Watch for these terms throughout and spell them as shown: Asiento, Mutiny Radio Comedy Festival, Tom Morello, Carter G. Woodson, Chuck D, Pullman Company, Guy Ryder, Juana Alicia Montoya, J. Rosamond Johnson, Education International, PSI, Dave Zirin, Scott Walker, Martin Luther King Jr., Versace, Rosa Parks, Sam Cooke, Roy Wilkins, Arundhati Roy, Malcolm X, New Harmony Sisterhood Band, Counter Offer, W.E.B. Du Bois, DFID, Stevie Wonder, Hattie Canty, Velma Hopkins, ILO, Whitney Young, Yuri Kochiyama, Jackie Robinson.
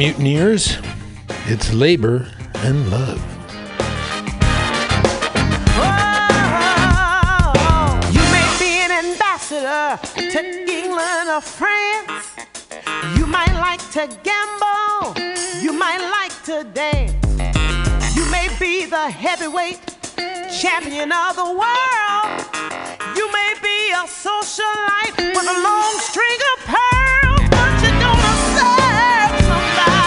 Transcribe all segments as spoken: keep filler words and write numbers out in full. mutineers. It's Labor and Love. Oh, you may be an ambassador to England or France. You might like to gamble. You might like to dance. You may be the heavyweight champion of the world. You may be a socialite with a long string of pearls, but you're gonna serve somebody. somebody.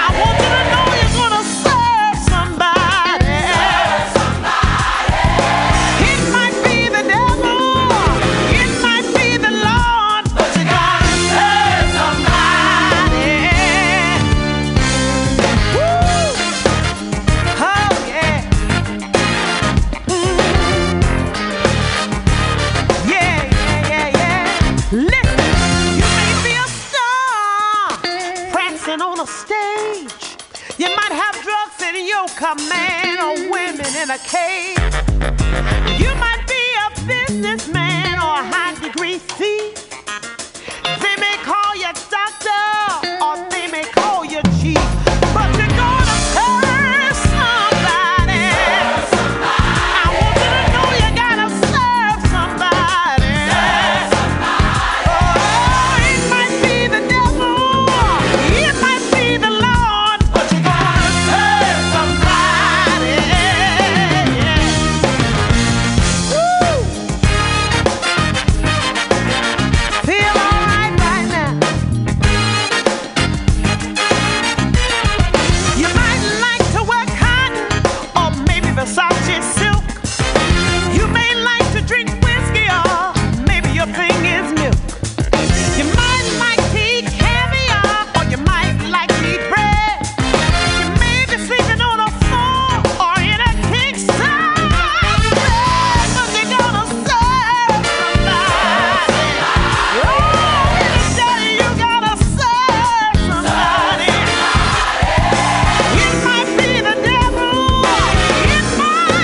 I want you to know you're gonna serve somebody. Serve somebody. It might be the devil, it might be the Lord, but you gotta serve somebody. Woo. Oh yeah. Listen, you may be a star, prancing on a stage. You might have drugs in your command, or women in a cage. You might be a businessman or a high-degree thief. They may call you doctor, or they may call you chief. But you're gonna serve somebody. I want you to know you gotta serve somebody. Oh, it might be the devil, it might be the Lord, but you gotta serve somebody. Woo! Feel alright right now. You might like to wear cotton, or maybe Versace silk. You may like to drink whiskey, or maybe your thing is milk. You might like to eat caviar, or you might like to eat bread. You may be sleeping on a floor, or in a king size bed, but you're gonna serve somebody. Oh, let me tell you, you gotta serve somebody. It might be the devil, it might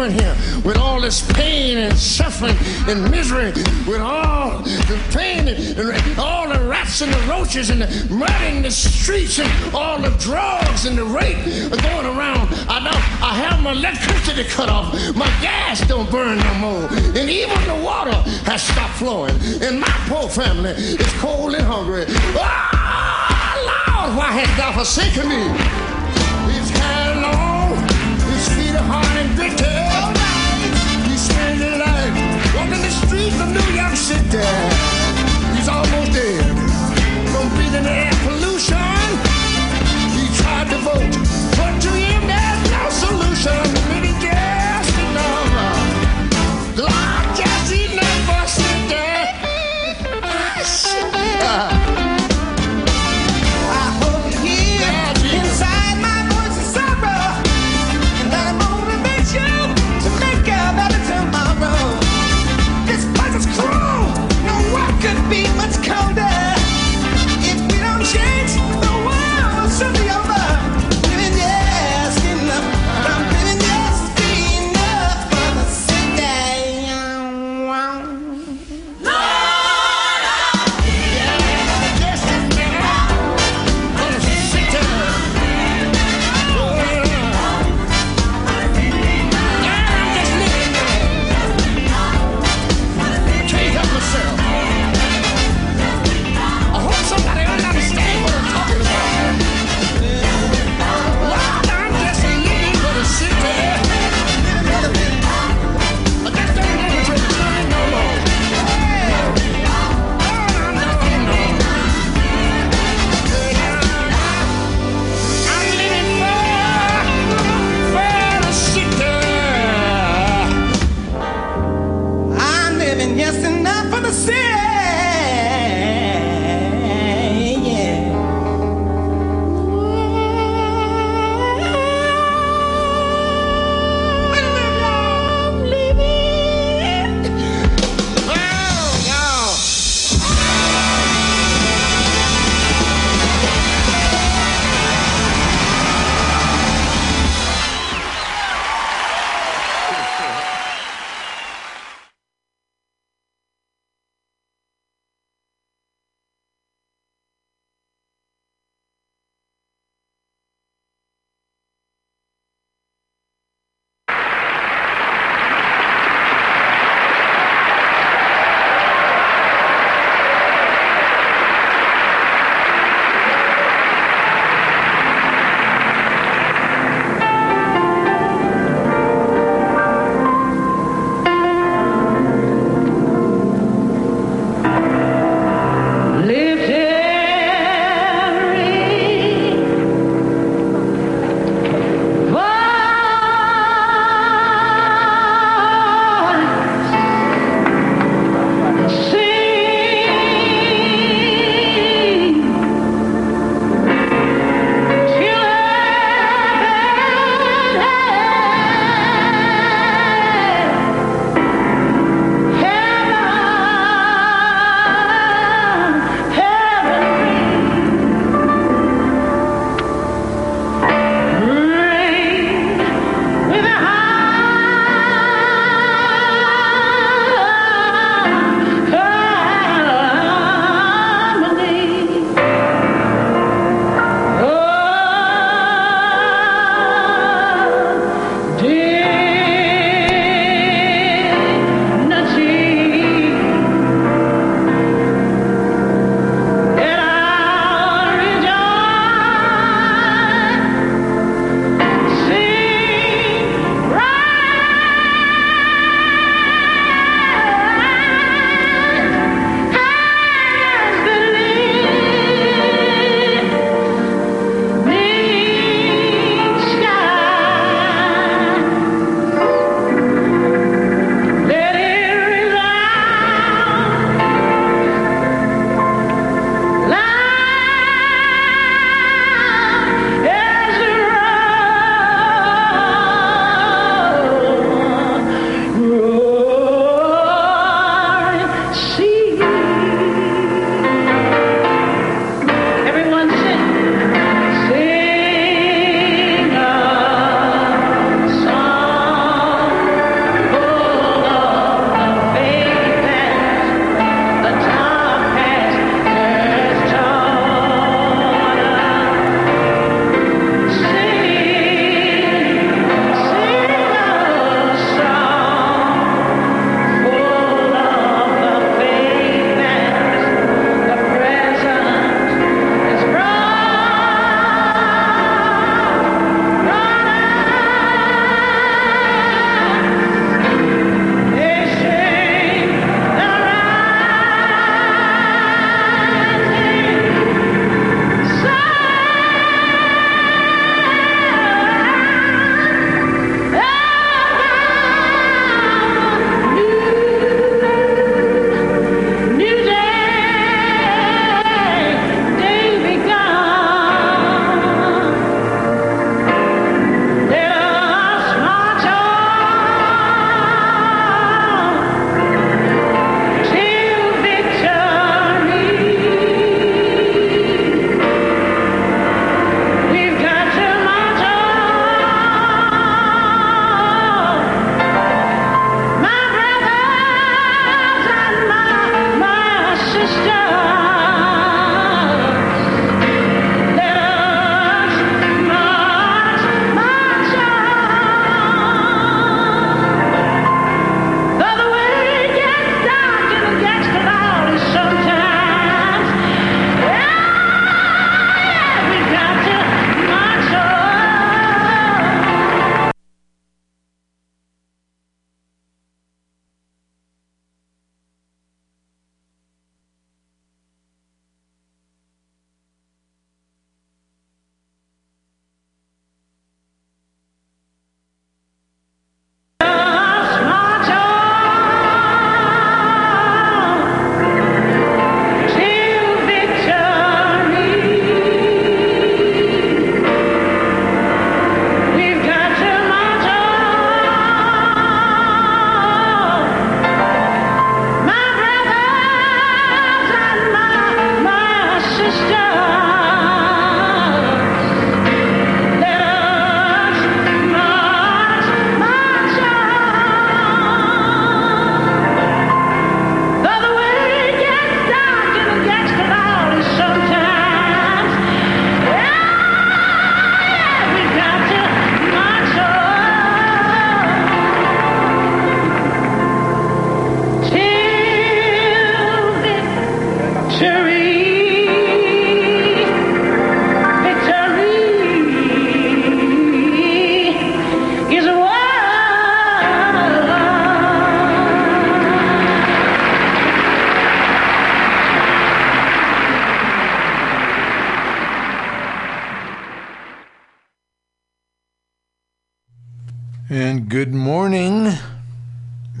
doing here with all this pain and suffering and misery, with all the pain and, and all the rats and the roaches and the murdering the streets and all the drugs and the rape going around. I don't, I have my electricity cut off. My gas don't burn no more. And even the water has stopped flowing. And my poor family is cold and hungry. Ah, Lord, why hast thou forsaken me? He's had it long. His feet are hard and bitter. He spends his life walking the streets of New York City. He's almost dead from breathing air pollution. He tried to vote, but to him there's no solution. Maybe just another Lord, just another city. Inside my voice is sorrow, and that motivation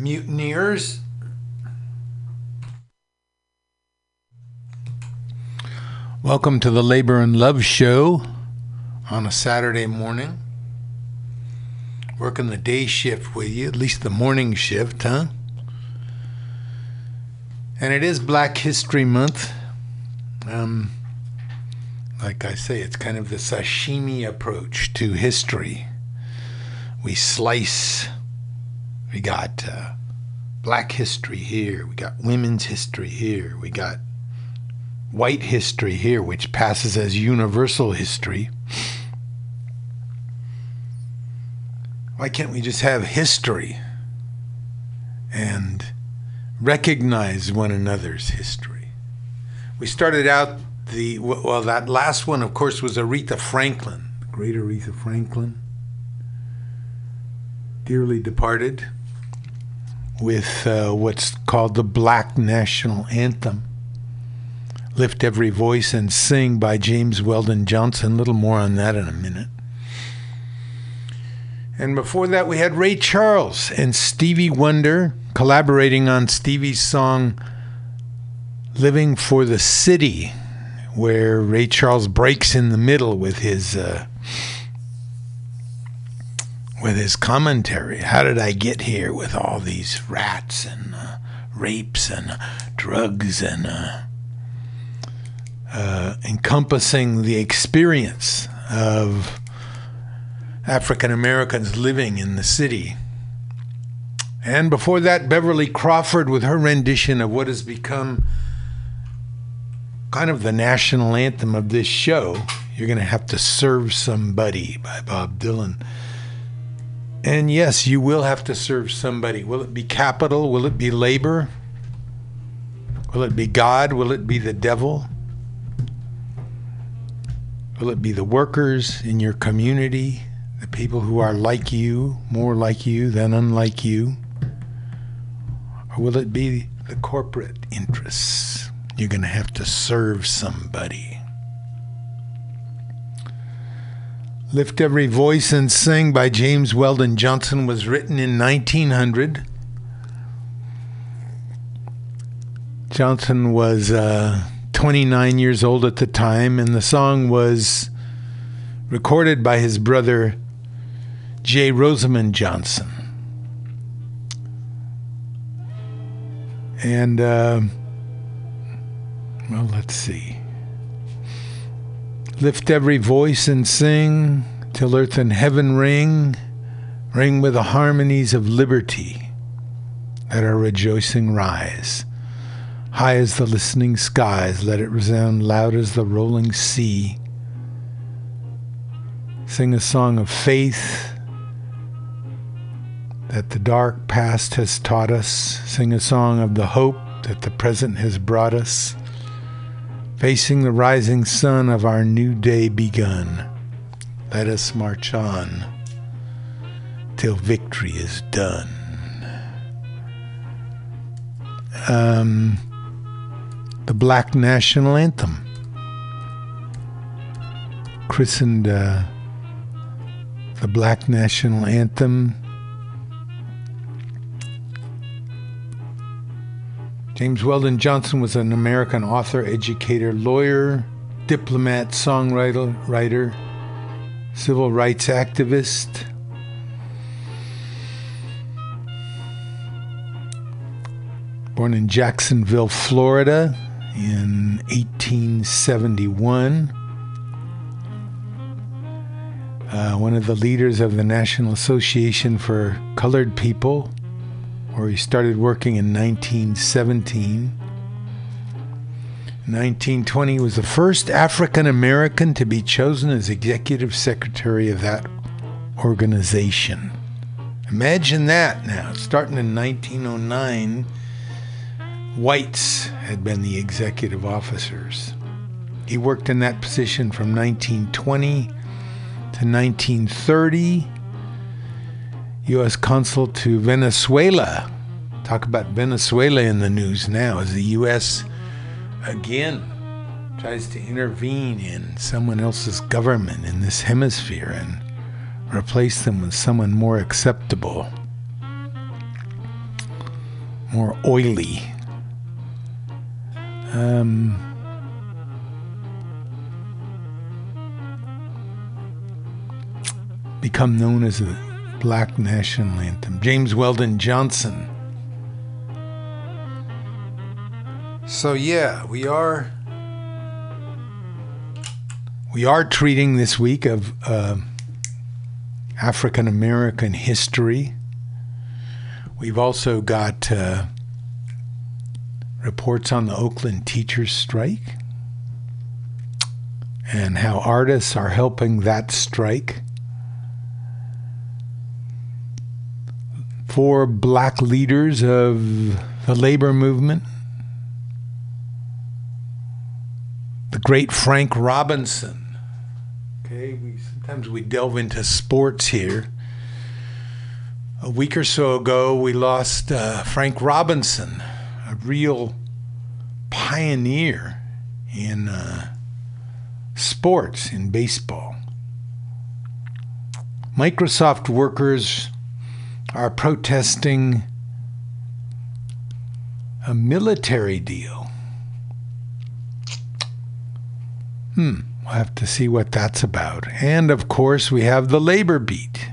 mutineers. Welcome to the Labor and Love Show on a Saturday morning. Working the day shift with you, at least the morning shift, huh? And it is Black History Month. Um, like I say, it's kind of the sashimi approach to history. We slice. We got uh, black history here. We got women's history here. We got white history here, which passes as universal history. Why can't we just have history and recognize one another's history? We started out the, well, that last one, of course, was Aretha Franklin, the great Aretha Franklin, dearly departed, with uh, what's called the Black National Anthem, Lift Every Voice and Sing by James Weldon Johnson. A little more on that in a minute. And before that, we had Ray Charles and Stevie Wonder collaborating on Stevie's song, Living for the City, where Ray Charles breaks in the middle with his uh, with his commentary. How did I get here with all these rats and uh, rapes and drugs and uh, uh, encompassing the experience of African Americans living in the city. And before that, Beverly Crawford with her rendition of what has become kind of the national anthem of this show, You're Gonna Have to Serve Somebody by Bob Dylan. And yes, you will have to serve somebody. Will it be capital? Will it be labor? Will it be God? Will it be the devil? Will it be the workers in your community? The people who are like you, more like you than unlike you? Or will it be the corporate interests? You're going to have to serve somebody. Lift Every Voice and Sing by James Weldon Johnson was written in nineteen hundred. Johnson was uh, twenty-nine years old at the time, and the song was recorded by his brother J. Rosamond Johnson. And, uh, well, let's see. Lift every voice and sing till earth and heaven ring, ring with the harmonies of liberty that our rejoicing rise. High as the listening skies, let it resound loud as the rolling sea. Sing a song of faith that the dark past has taught us. Sing a song of the hope that the present has brought us. Facing the rising sun of our new day begun, let us march on till victory is done. Um, the Black National Anthem, christened Uh, The Black National Anthem. James Weldon Johnson was an American author, educator, lawyer, diplomat, songwriter, writer, civil rights activist. Born in Jacksonville, Florida in eighteen seventy-one. Uh, one of the leaders of the National Association for Colored People, where he started working in nineteen seventeen. nineteen twenty, he was the first African American to be chosen as executive secretary of that organization. Imagine that now. Starting in nineteen oh nine, whites had been the executive officers. He worked in that position from nineteen twenty to nineteen thirty, U S consul to Venezuela. Talk about Venezuela in the news now as the U S again tries to intervene in someone else's government in this hemisphere and replace them with someone more acceptable. more oily. Um, become known as the Black National Anthem. James Weldon Johnson. So yeah, we are we are treating this week of uh, African American history. We've also got uh, reports on the Oakland teachers' strike and how artists are helping that strike. Four black leaders of the labor movement. The great Frank Robinson. Okay, we, sometimes we delve into sports here. A week or so ago, we lost uh, Frank Robinson, a real pioneer in uh, sports, in baseball. Microsoft workers are protesting a military deal. Hmm, we'll have to see what that's about. And of course, we have the labor beat.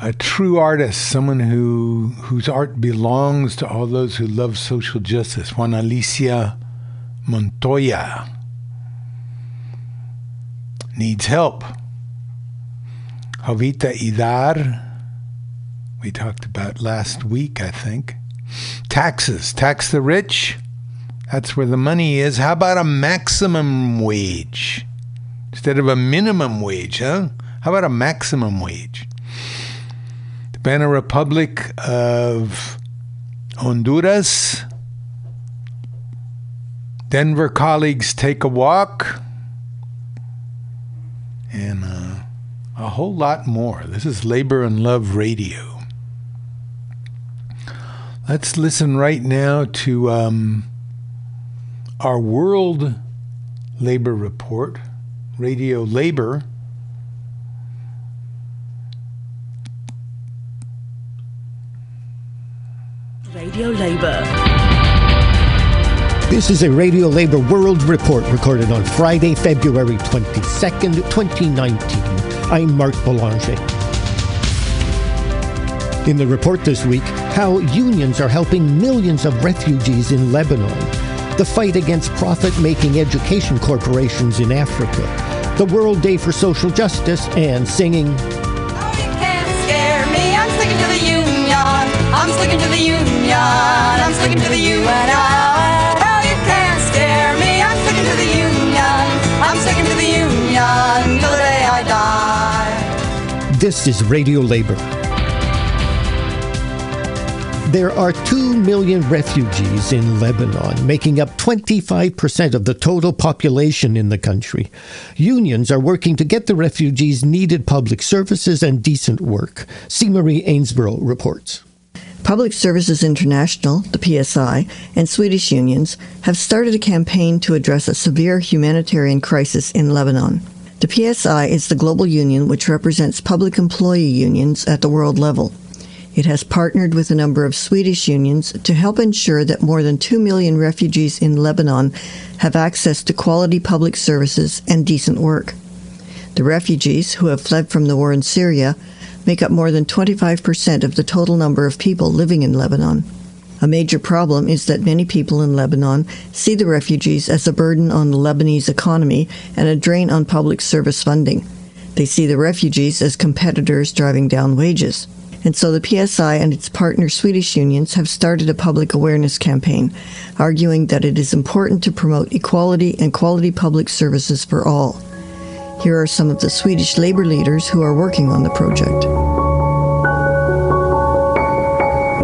A true artist, someone who whose art belongs to all those who love social justice. Juana Alicia Montoya needs help. Jovita Idar, we talked about last week, I think. Taxes, tax the rich. That's where the money is. How about a maximum wage instead of a minimum wage, huh? How about a maximum wage? The Banner Republic of Honduras. Denver colleagues take a walk. And uh, a whole lot more. This is Labor and Love Radio. Let's listen right now to um, our World Labor Report, Radio Labor. Radio Labor. This is a Radio Labor World Report recorded on Friday, February twenty-second, twenty nineteen. I'm Mark Belanger. In the report this week, how unions are helping millions of refugees in Lebanon, the fight against profit-making education corporations in Africa, the World Day for Social Justice, and singing. Oh, you can't scare me, I'm sticking to the union, I'm sticking to the union, I'm sticking to the U N I. Oh, you can't scare me, I'm sticking to the union, I'm sticking to the union, till the day I die. This is Radio Labor. There are two million refugees in Lebanon, making up twenty-five percent of the total population in the country. Unions are working to get the refugees needed public services and decent work. C. Marie Ainsborough reports. Public Services International, the P S I, and Swedish unions have started a campaign to address a severe humanitarian crisis in Lebanon. The P S I is the global union which represents public employee unions at the world level. It has partnered with a number of Swedish unions to help ensure that more than two million refugees in Lebanon have access to quality public services and decent work. The refugees, who have fled from the war in Syria, make up more than twenty-five percent of the total number of people living in Lebanon. A major problem is that many people in Lebanon see the refugees as a burden on the Lebanese economy and a drain on public service funding. They see the refugees as competitors driving down wages. And so the P S I and its partner Swedish unions have started a public awareness campaign, arguing that it is important to promote equality and quality public services for all. Here are some of the Swedish labor leaders who are working on the project.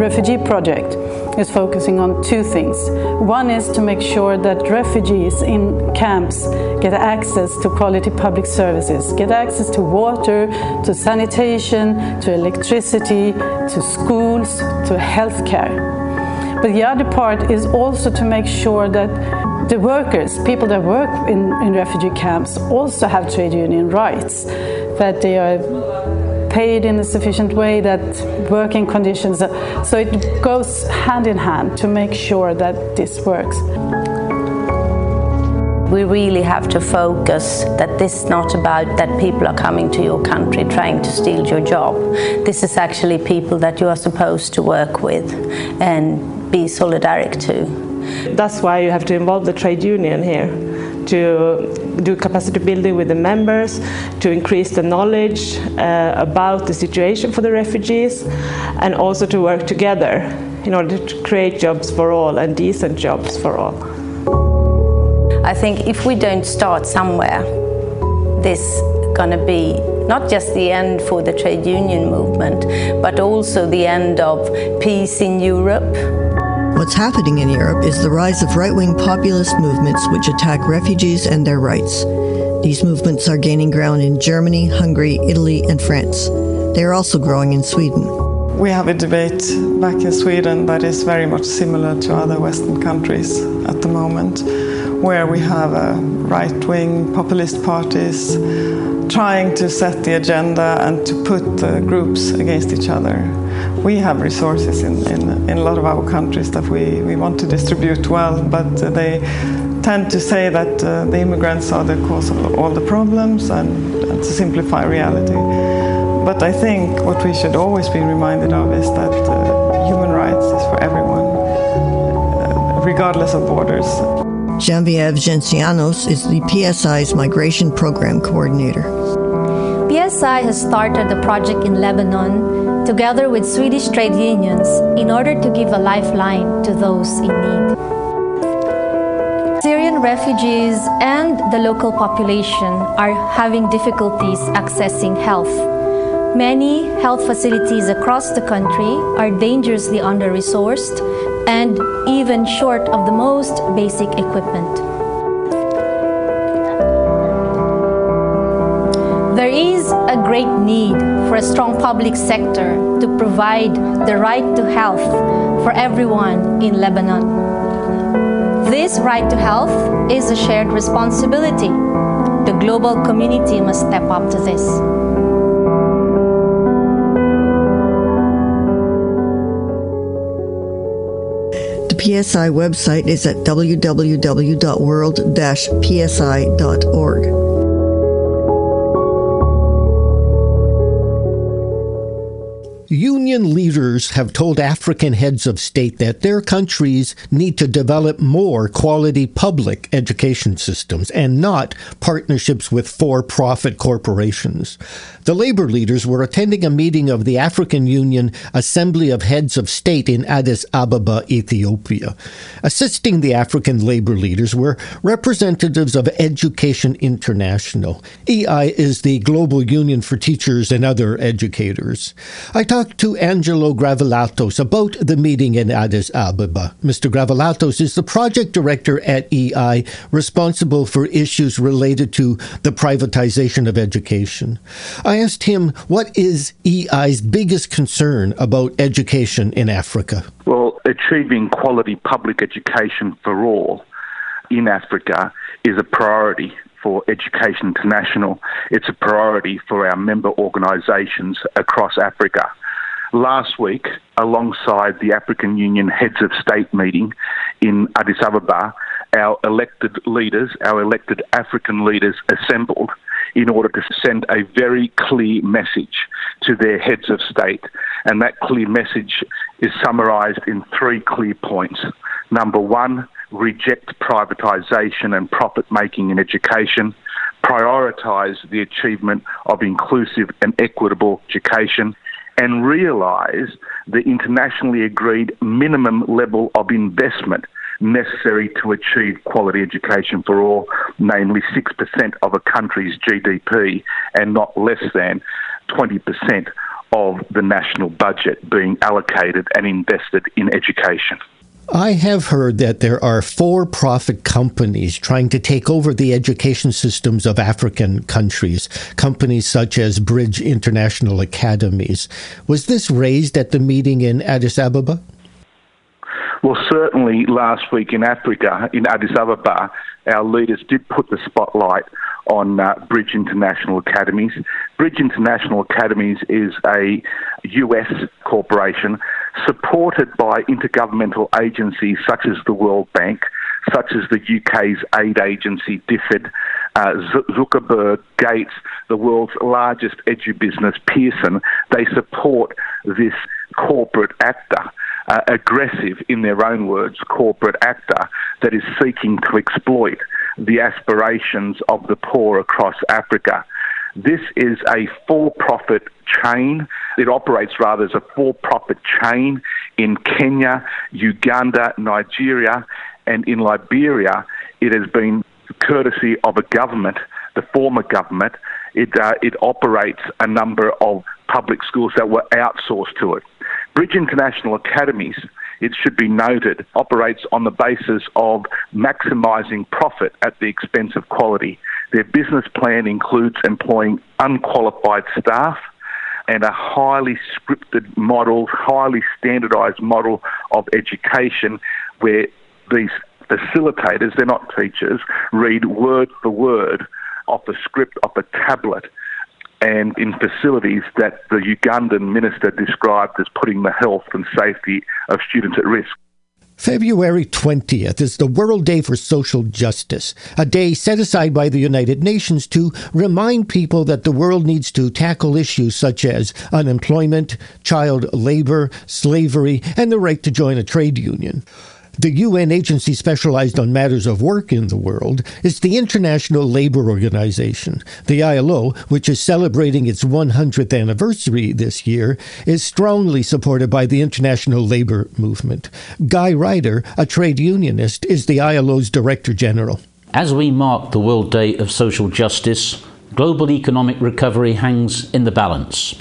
Refugee Project is focusing on two things. One is to make sure that refugees in camps get access to quality public services, get access to water, to sanitation, to electricity, to schools, to healthcare. But the other part is also to make sure that the workers, people that work in, in refugee camps, also have trade union rights, that they are paid in a sufficient way, that working conditions. So it goes hand in hand to make sure that this works. We really have to focus that this is not about that people are coming to your country trying to steal your job. This is actually people that you are supposed to work with and be solidaric to. That's why you have to involve the trade union here, to do capacity building with the members, to increase the knowledge uh, about the situation for the refugees, and also to work together in order to create jobs for all and decent jobs for all. I think if we don't start somewhere, this is going to be not just the end for the trade union movement, but also the end of peace in Europe. What's happening in Europe is the rise of right-wing populist movements which attack refugees and their rights. These movements are gaining ground in Germany, Hungary, Italy, and France. They are also growing in Sweden. We have a debate back in Sweden that is very much similar to other Western countries at the moment, where we have uh, right-wing populist parties trying to set the agenda and to put uh, groups against each other. We have resources in, in, in a lot of our countries that we, we want to distribute well, but uh, they tend to say that uh, the immigrants are the cause of all the problems and, and to simplify reality. But I think what we should always be reminded of is that uh, human rights is for everyone, uh, regardless of borders. Genevieve Gencianos is the P S I's Migration Program Coordinator. P S I has started a project in Lebanon together with Swedish trade unions in order to give a lifeline to those in need. Syrian refugees and the local population are having difficulties accessing health. Many health facilities across the country are dangerously under-resourced and even short of the most basic equipment. There is a great need for a strong public sector to provide the right to health for everyone in Lebanon. This right to health is a shared responsibility. The global community must step up to this. The P S I website is at w w w dot world dash p s i dot org. Union leaders have told African heads of state that their countries need to develop more quality public education systems and not partnerships with for-profit corporations. The labor leaders were attending a meeting of the African Union Assembly of Heads of State in Addis Ababa, Ethiopia. Assisting the African labor leaders were representatives of Education International. E I is the global union for teachers and other educators. I talked to Angelo Gavrielatos about the meeting in Addis Ababa. Mister Gavrielatos is the project director at E I, responsible for issues related to the privatization of education. I I asked him, what is E I's biggest concern about education in Africa? Well, achieving quality public education for all in Africa is a priority for Education International. It's a priority for our member organisations across Africa. Last week, alongside the African Union Heads of State meeting in Addis Ababa, our elected leaders, our elected African leaders assembled in order to send a very clear message to their heads of state. And that clear message is summarised in three clear points. Number one, reject privatisation and profit-making in education. Prioritise the achievement of inclusive and equitable education. And realise the internationally agreed minimum level of investment necessary to achieve quality education for all, namely six percent of a country's G D P and not less than twenty percent of the national budget being allocated and invested in education. I have heard that there are for-profit companies trying to take over the education systems of African countries, companies such as Bridge International Academies. Was this raised at the meeting in Addis Ababa? Well, certainly last week in Africa, in Addis Ababa, our leaders did put the spotlight on uh, Bridge International Academies. Bridge International Academies is a U S corporation supported by intergovernmental agencies such as the World Bank, such as the U K's aid agency, DFID, uh, Zuckerberg, Gates, the world's largest edu-business, Pearson. They support this corporate actor, uh, aggressive, in their own words, corporate actor that is seeking to exploit the aspirations of the poor across Africa. This is a for-profit chain. It operates rather as a for-profit chain in Kenya, Uganda, Nigeria, and in Liberia. It has been, courtesy of a government, the former government, it, uh, it operates a number of public schools that were outsourced to it. Bridge International Academies, it should be noted, operates on the basis of maximising profit at the expense of quality. Their business plan includes employing unqualified staff and a highly scripted model, highly standardised model of education where these facilitators, they're not teachers, read word for word off a script, off a tablet, and in facilities that the Ugandan minister described as putting the health and safety of students at risk. February twentieth is the World Day for Social Justice, a day set aside by the United Nations to remind people that the world needs to tackle issues such as unemployment, child labor, slavery, and the right to join a trade union. The U N agency specialized on matters of work in the world is the International Labor Organization. The I L O, which is celebrating its one hundredth anniversary this year, is strongly supported by the international labor movement. Guy Ryder, a trade unionist, is the I L O's Director General. As we mark the World Day of Social Justice, global economic recovery hangs in the balance.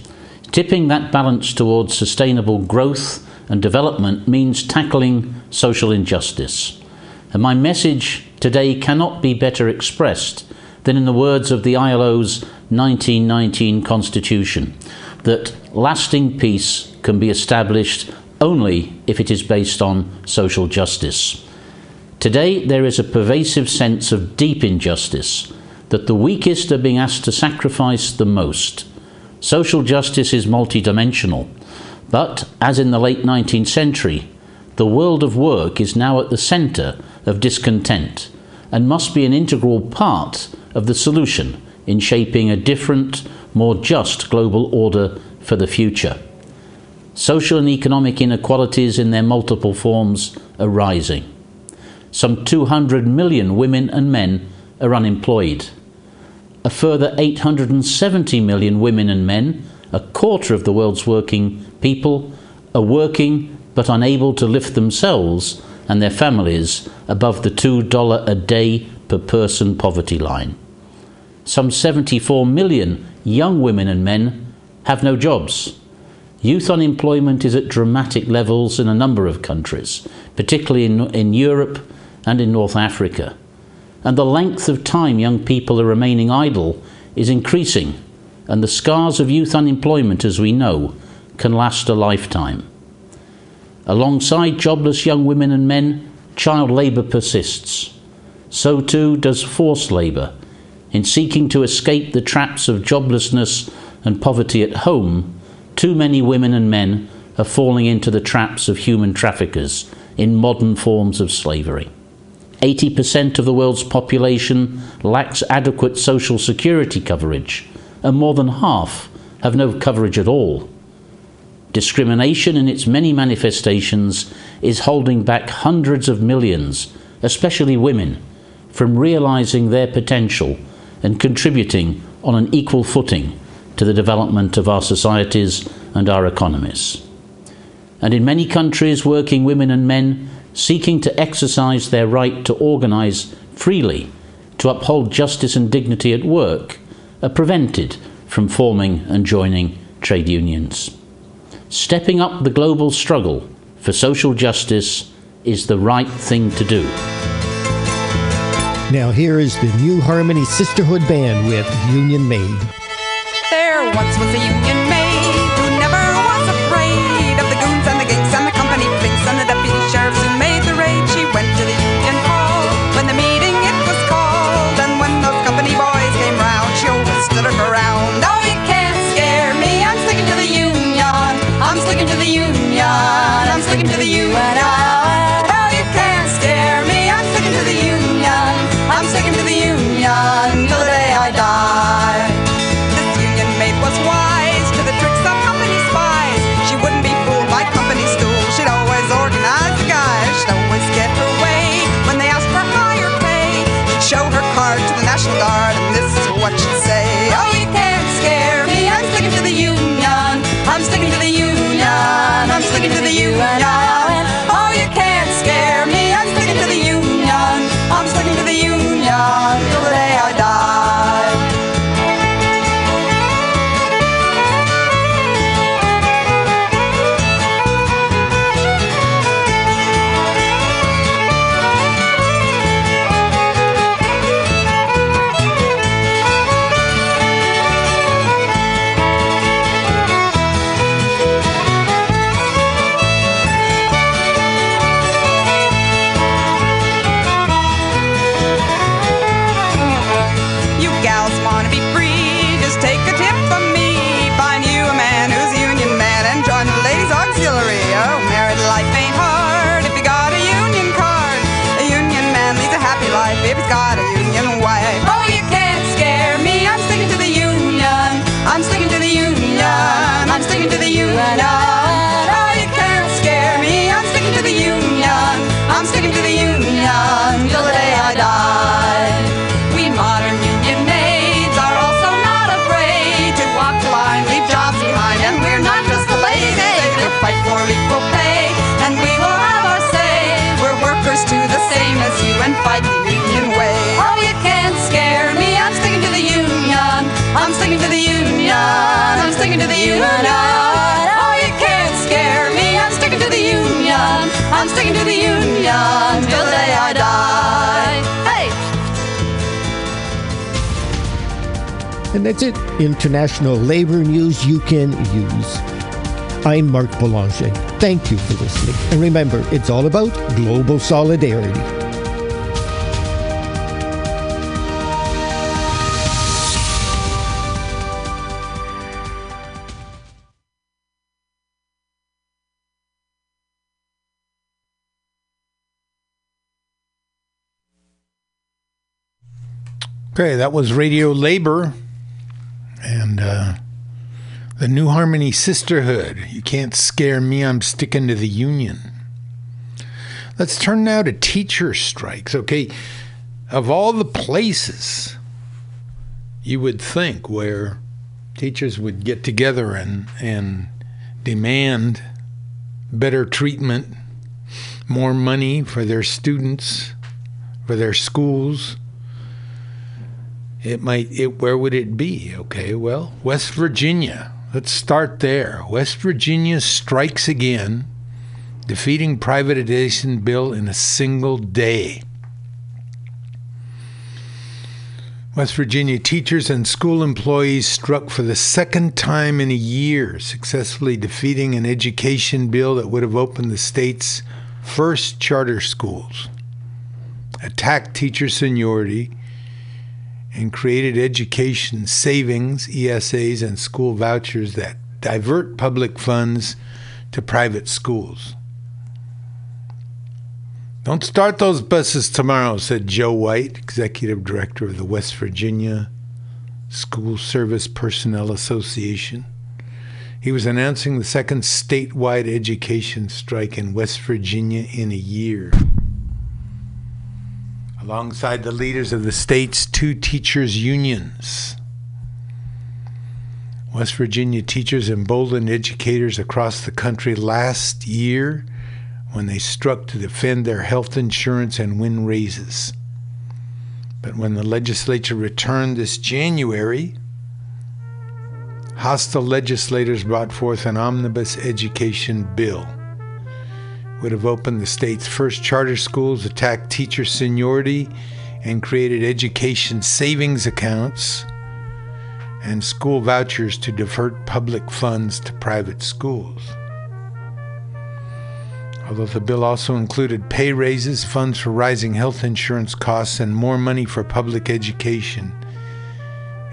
Tipping that balance towards sustainable growth and development means tackling social injustice. And my message today cannot be better expressed than in the words of the I L O's nineteen nineteen Constitution, that lasting peace can be established only if it is based on social justice. Today, there is a pervasive sense of deep injustice, that the weakest are being asked to sacrifice the most. Social justice is multidimensional. But, as in the late nineteenth century, the world of work is now at the centre of discontent and must be an integral part of the solution in shaping a different, more just global order for the future. Social and economic inequalities in their multiple forms are rising. Some two hundred million women and men are unemployed. A further eight hundred seventy million women and men, a quarter of the world's working people, are working but unable to lift themselves and their families above the two dollars a day per person poverty line. Some seventy-four million young women and men have no jobs. Youth unemployment is at dramatic levels in a number of countries, particularly in, in Europe and in North Africa. And the length of time young people are remaining idle is increasing, and the scars of youth unemployment, as we know, can last a lifetime. Alongside jobless young women and men, child labour persists. So too does forced labour. In seeking to escape the traps of joblessness and poverty at home, too many women and men are falling into the traps of human traffickers in modern forms of slavery. eighty percent of the world's population lacks adequate social security coverage, and more than half have no coverage at all. Discrimination in its many manifestations is holding back hundreds of millions, especially women, from realising their potential and contributing on an equal footing to the development of our societies and our economies. And in many countries, working women and men seeking to exercise their right to organise freely, to uphold justice and dignity at work, are prevented from forming and joining trade unions. Stepping up the global struggle for social justice is the right thing to do. Now here is the New Harmony Sisterhood Band with Union Maid. There once was a union maid who never was afraid of the goons and the geeks and the company flicks and the deputy sheriffs who made the raid. She went to the union hall when the meeting it was called, and when those company boys came And we're not just the ladies, we'll fight for equal pay. And we will have our say. We're workers to the same as you and fight the union way. Oh, you can't scare me, I'm sticking to the union. I'm sticking to the union. I'm sticking to the union. Oh, you can't scare me, I'm sticking to the union. I'm sticking to the union till the day I die. Hey! And that's it. International labor news you can use. I'm Mark Belanger. Thank you for listening. And remember, it's all about global solidarity. Okay, that was Radio Labor. And uh, the New Harmony Sisterhood. You can't scare me, I'm sticking to the union. Let's turn now to teacher strikes. Okay, of all the places you would think where teachers would get together and, and demand better treatment, more money for their students, for their schools, It might, it, where would it be? Okay, well, West Virginia. Let's start there. West Virginia strikes again, defeating privatization bill in a single day. West Virginia teachers and school employees struck for the second time in a year, successfully defeating an education bill that would have opened the state's first charter schools, attacked teacher seniority, and created education savings, E S As, and school vouchers that divert public funds to private schools. Don't start those buses tomorrow, said Joe White, executive director of the West Virginia School Service Personnel Association. He was announcing the second statewide education strike in West Virginia in a year. Alongside the leaders of the state's two teachers' unions. West Virginia teachers emboldened educators across the country last year when they struck to defend their health insurance and win raises. But when the legislature returned this January, hostile legislators brought forth an omnibus education bill. Would have opened the state's first charter schools, attacked teacher seniority, and created education savings accounts and school vouchers to divert public funds to private schools. Although the bill also included pay raises, funds for rising health insurance costs, and more money for public education,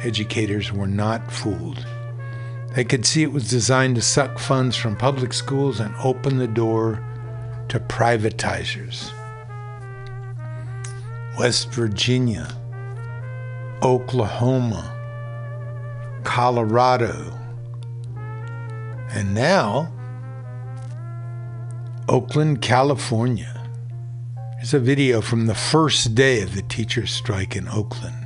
educators were not fooled. They could see it was designed to suck funds from public schools and open the door to privatizers. West Virginia, Oklahoma, Colorado, and now Oakland, California. Here's a video from the first day of the teacher strike in Oakland.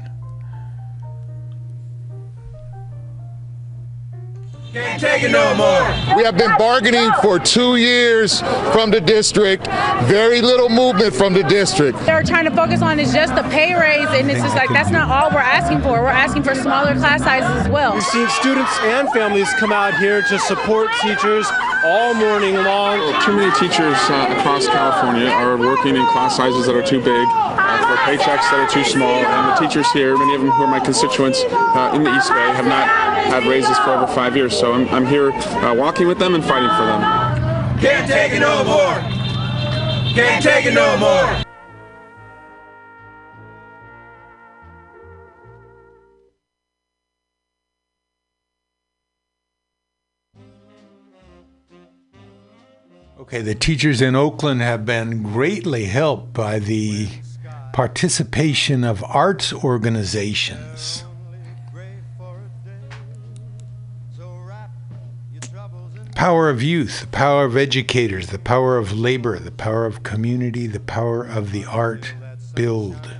Can't take it no more. We have been bargaining for two years from the district. Very little movement from the district. They're trying to focus on is just the pay raise, and it's just like that's not all we're asking for. We're asking for smaller class sizes as well. We've seen students and families come out here to support teachers all morning long. Too many teachers uh, across California are working in class sizes that are too big, uh, for paychecks that are too small, and the teachers here, many of them who are my constituents uh, in the East Bay, have not had raises for over five years. So I'm, I'm here uh, walking with them and fighting for them. Can't take it no more. Can't take it no more. Okay, the teachers in Oakland have been greatly helped by the participation of arts organizations. Power of youth, the power of educators, the power of labor, the power of community, the power of the art build.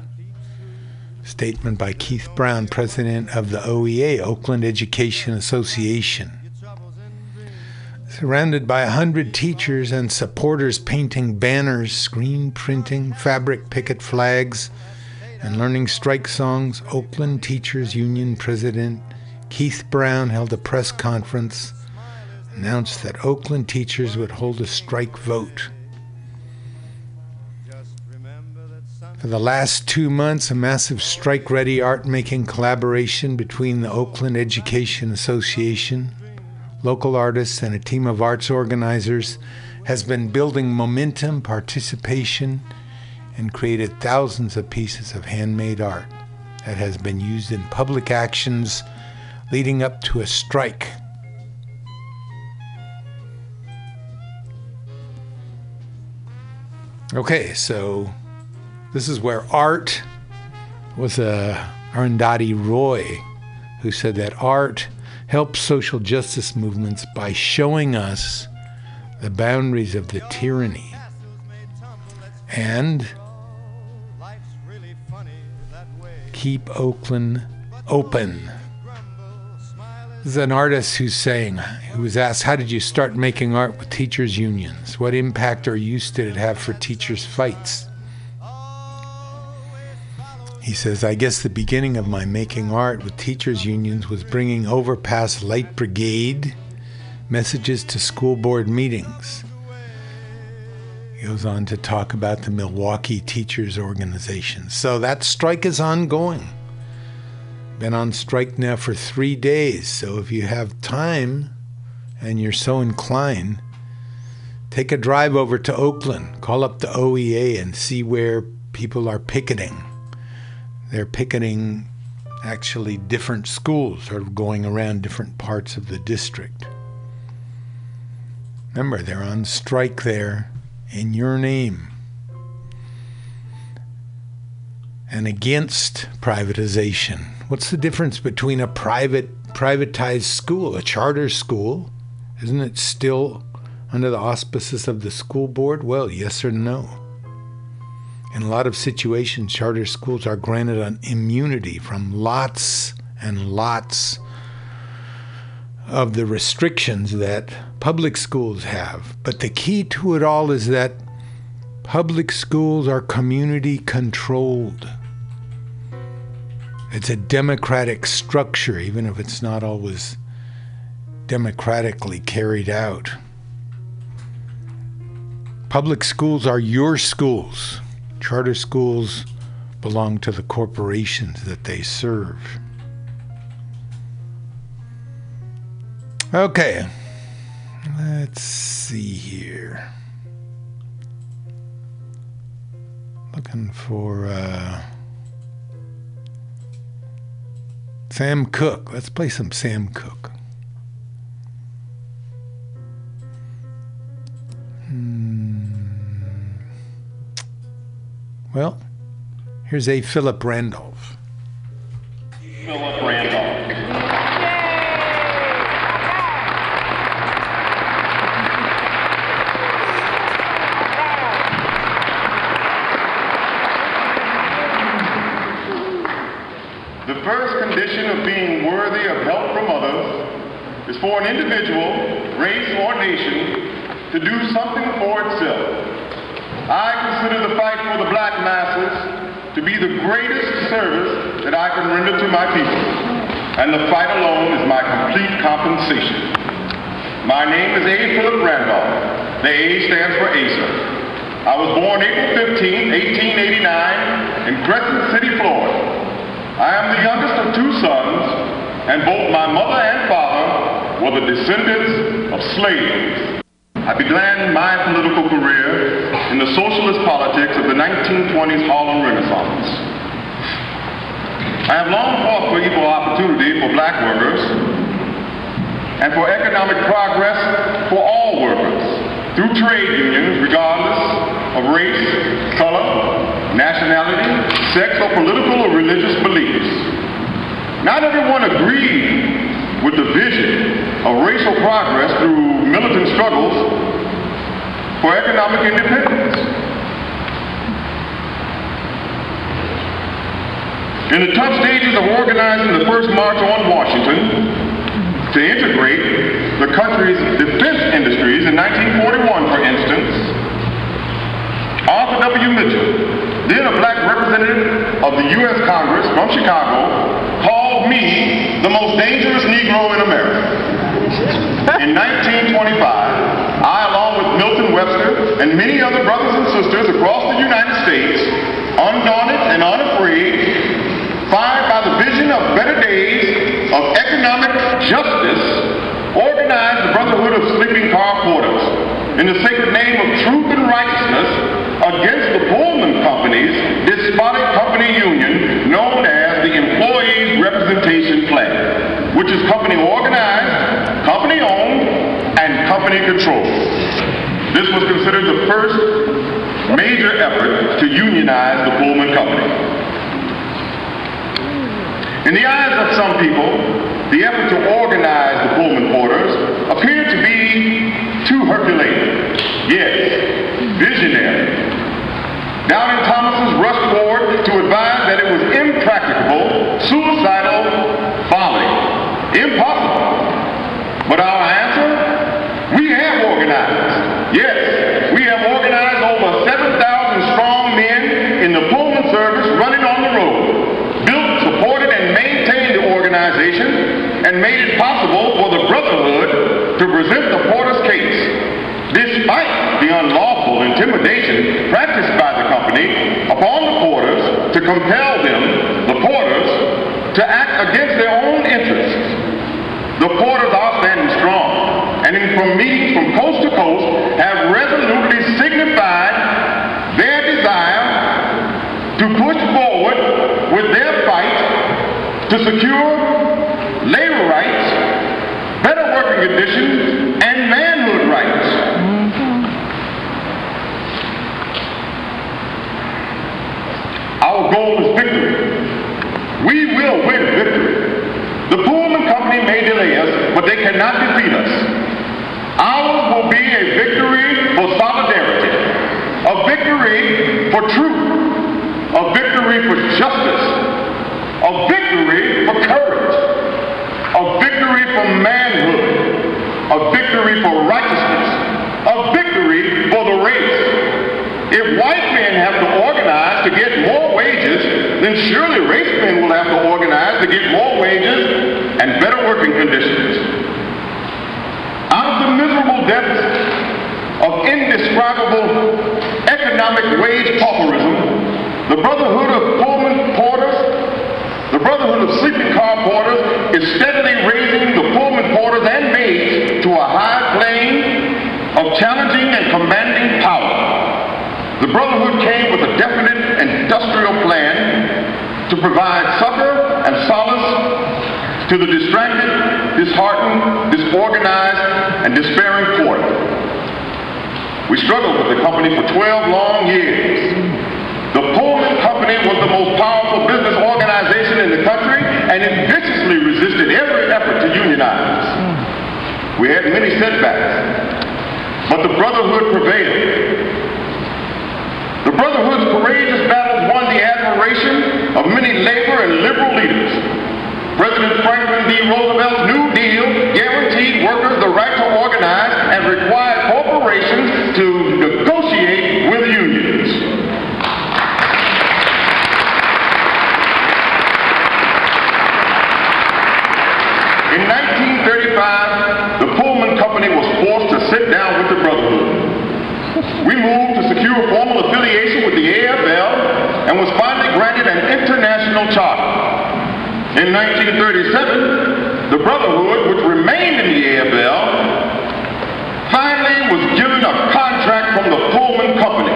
Statement by Keith Brown, president of the O E A, Oakland Education Association. surrounded by a hundred teachers and supporters painting banners, screen printing, fabric picket flags, and learning strike songs, Oakland Teachers Union President Keith Brown held a press conference, announced that Oakland teachers would hold a strike vote. For the last two months, a massive strike-ready art-making collaboration between the Oakland Education Association, local artists, and a team of arts organizers has been building momentum, participation, and created thousands of pieces of handmade art that has been used in public actions leading up to a strike. Okay, so this is where art was a Arundhati Roy who said that art helps social justice movements by showing us the boundaries of the tyranny. And keep Oakland open. This is an artist who's saying, who was asked, how did you start making art with teachers' unions? What impact or use did it have for teachers' fights? He says, I guess the beginning of my making art with teachers' unions was bringing overpass light brigade messages to school board meetings. He goes on to talk about the Milwaukee Teachers Organization. So that strike is ongoing. Been on strike now for three days, so if you have time and you're so inclined, take a drive over to Oakland, call up the O E A and see where people are picketing. They're picketing actually different schools or going around different parts of the district. Remember, they're on strike there in your name. And against privatization. What's the difference between a private, privatized school, a charter school? Isn't it still under the auspices of the school board? Well, yes or no. In a lot of situations, charter schools are granted an immunity from lots and lots of the restrictions that public schools have. But the key to it all is that public schools are community controlled. It's a democratic structure, even if it's not always democratically carried out. Public schools are your schools. Charter schools belong to the corporations that they serve. Okay, let's see here. Looking for uh, Sam Cooke. Let's play some Sam Cooke. Hmm. Well, here's A. Philip Randolph. Philip Randolph. Of being worthy of help from others is for an individual, race, or nation to do something for itself. I consider the fight for the black masses to be the greatest service that I can render to my people, and the fight alone is my complete compensation. My name is A. Philip Randolph. The A stands for Asa. I was born April fifteenth, eighteen eighty-nine, in Crescent City, Florida. I am the youngest of two sons, and both my mother and father were the descendants of slaves. I began my political career in the socialist politics of the nineteen twenties Harlem Renaissance. I have long fought for equal opportunity for black workers and for economic progress for all workers through trade unions, regardless of race, color, nationality, sex, or political or religious beliefs. Not everyone agreed with the vision of racial progress through militant struggles for economic independence. In the tough stages of organizing the first march on Washington to integrate the country's defense industry representative of the U S Congress from Chicago called me the most dangerous Negro in America. In nineteen twenty-five, I, along with Milton Webster and many other brothers and sisters across the United States, undaunted and unafraid, fired by the vision of better days of economic justice, organized the Brotherhood of Sleeping Car Porters in the sacred name of truth and righteousness against the Pullman Company's despotic company union known as the Employees Representation Plan, which is company organized, company owned, and company controlled. This was considered the first major effort to unionize the Pullman Company. In the eyes of some people, the effort to organize the Pullman Porters appeared to be too Herculean, yes, visionary. Down in Thomas's rush forward to advise that it was impracticable, suicidal, folly, impossible. But our answer? We have organized. Yes, we have organized over seven thousand strong men in the Pullman service running on the road, built, supported, and maintained the organization, and made it possible for the Brotherhood to present the Porter's case, despite the unlawful intimidation practiced by the company upon the Porters to compel them, the Porters, to act against their own interests. The Porters are standing strong, and in from meetings from coast to coast have resolutely signified their desire to push forward with their fight to secure labor rights, better working conditions, and manhood rights. Our goal is victory. We will win victory. The Pullman Company may delay us, but they cannot defeat us. Ours will be a victory for solidarity, a victory for truth, a victory for justice, a victory for courage, a victory for manhood, a victory for righteousness, a victory for the race. If white men have to organize to get more wages, then surely race men will have to organize to get more wages and better working conditions. Out of the miserable depths of indescribable economic wage pauperism, the Brotherhood of Pullman Porters, the Brotherhood of Sleeping Car Porters, is steadily raising the Pullman Porters and maids to a high plane of challenging and commanding power. The Brotherhood came with a definite industrial plan to provide succor and solace to the distracted, disheartened, disorganized, and despairing poor. We struggled with the company for twelve long years. The Pullman Company was the most powerful business organization in the country, and it viciously resisted every effort to unionize. We had many setbacks, but the Brotherhood prevailed. The Brotherhood's courageous battles won the admiration of many labor and liberal leaders. President Franklin D. Roosevelt's New Deal guaranteed workers the right to organize and required corporations to negotiate with unions. In nineteen thirty-five, the Pullman Company was forced to sit down with the Brotherhood. We moved to secure formal affiliation with the A F L and was finally granted an international charter. In nineteen thirty-seven, the Brotherhood, which remained in the A F L, finally was given a contract from the Pullman Company,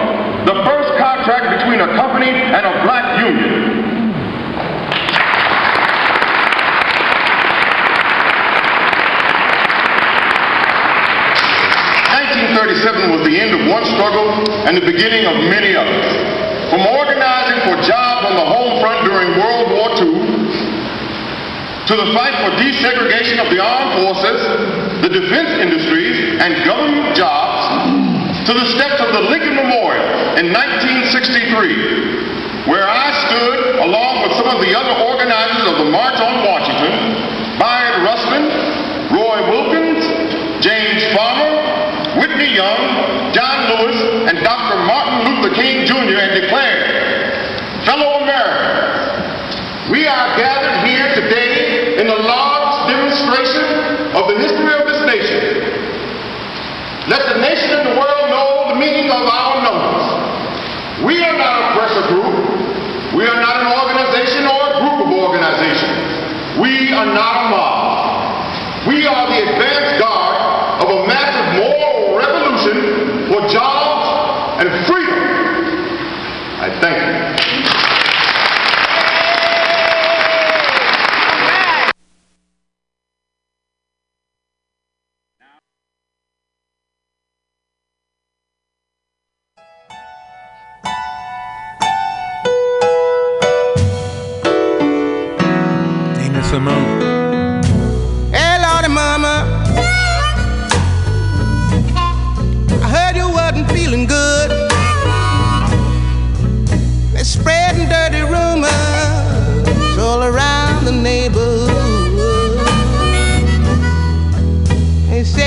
the first contract between a company and a black union. nineteen thirty-seven was the end of one struggle and the beginning of many others. From organizing for jobs on the home front during World War Two, to the fight for desegregation of the armed forces, the defense industries, and government jobs, to the steps of the Lincoln Memorial in nineteen sixty-three, where I stood along with some of the other organizers of the March on Washington, Bayard Rustin, Roy Wilkins, James Farmer, Whitney Young, John Lewis, and Doctor Martin Luther King Junior, and declared, fellow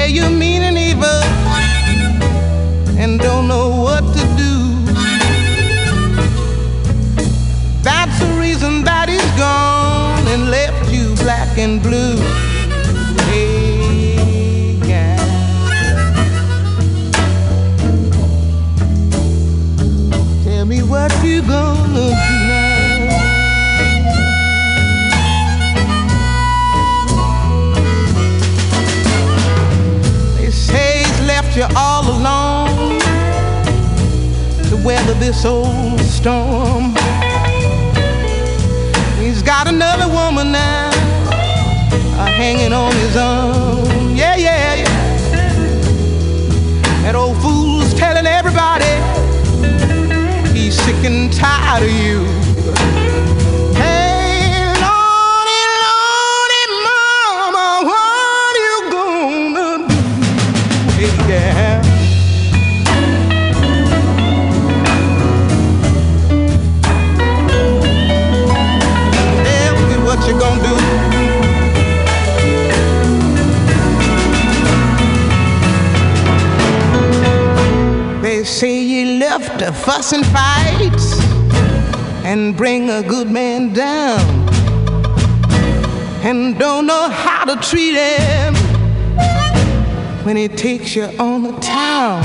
say you're mean and evil and don't know what to do. That's the reason that he's gone and left you black and blue. Hey, yeah. Tell me what you gonna do. You're all alone to weather this old storm. He's got another woman now uh, hanging on his arm. Yeah, yeah, yeah. That old fool's telling everybody he's sick and tired of you. Hey, Lordy, Lordy, Mama, what you gonna do? Hey, yeah. Say you left a fuss and fight and bring a good man down and don't know how to treat him when he takes you on the town.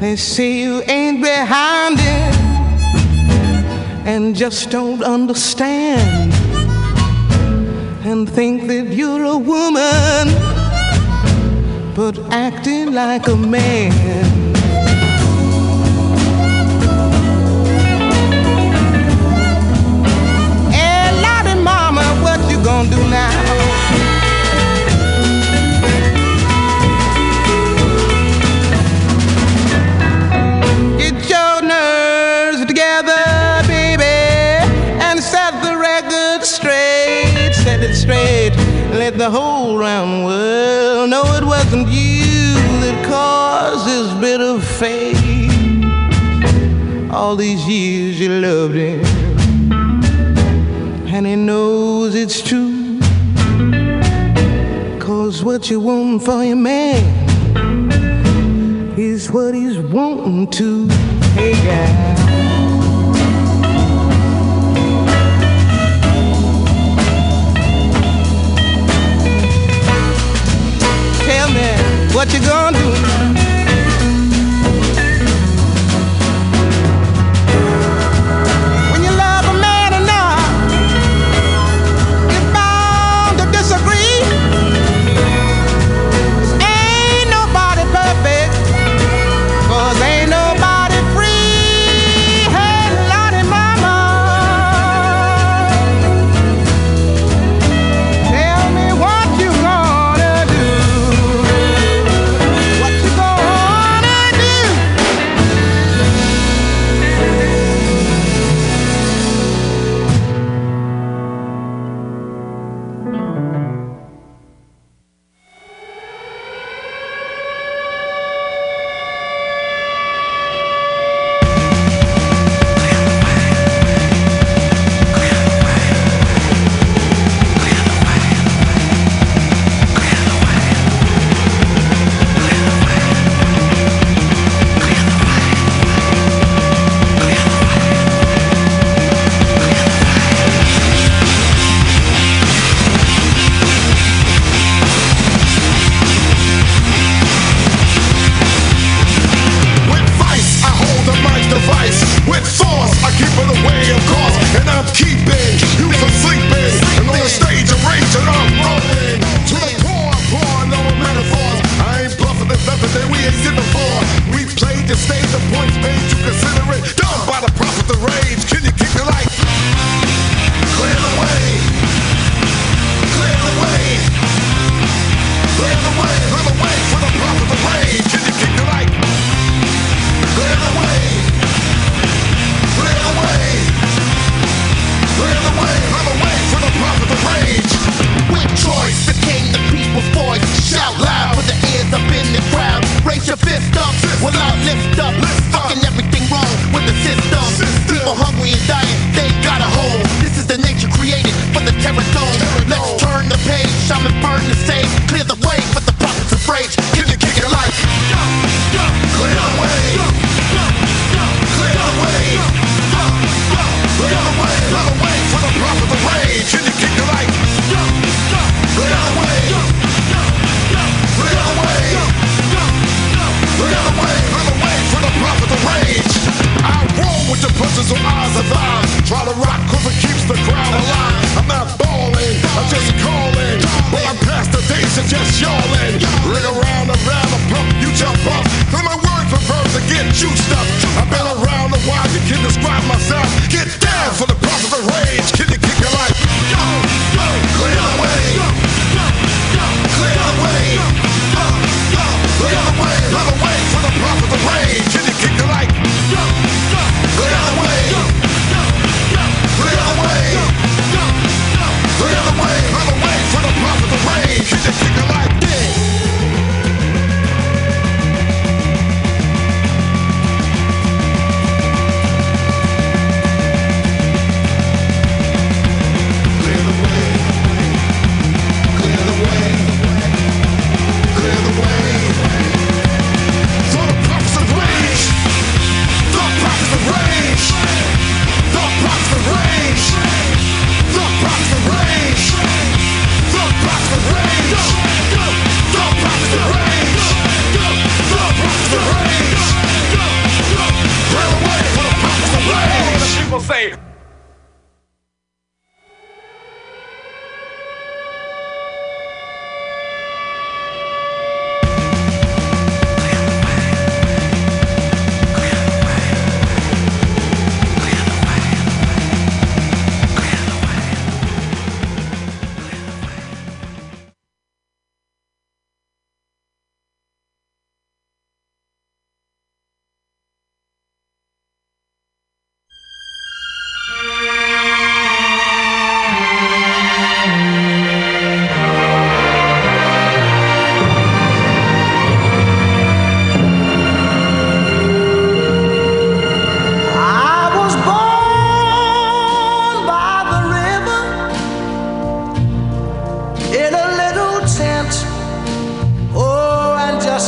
They say you ain't behind him and just don't understand and think that you're a woman but acting like a man. Hey, Lottie Mama, what you gonna do now? Get your nerves together, baby, and set the record straight, set it straight. Let the whole round world know it wasn't you that caused this bit of fate. All these years you loved him, and he knows it's true. Cause what you want for your man is what he's wanting to. Hey, guy. What you gonna do? When you love a man enough, you're bound to disagree. Ain't nobody perfect, cause ain't nobody free. Hey, Lottie Mama, tell me what you gonna do. Thank you.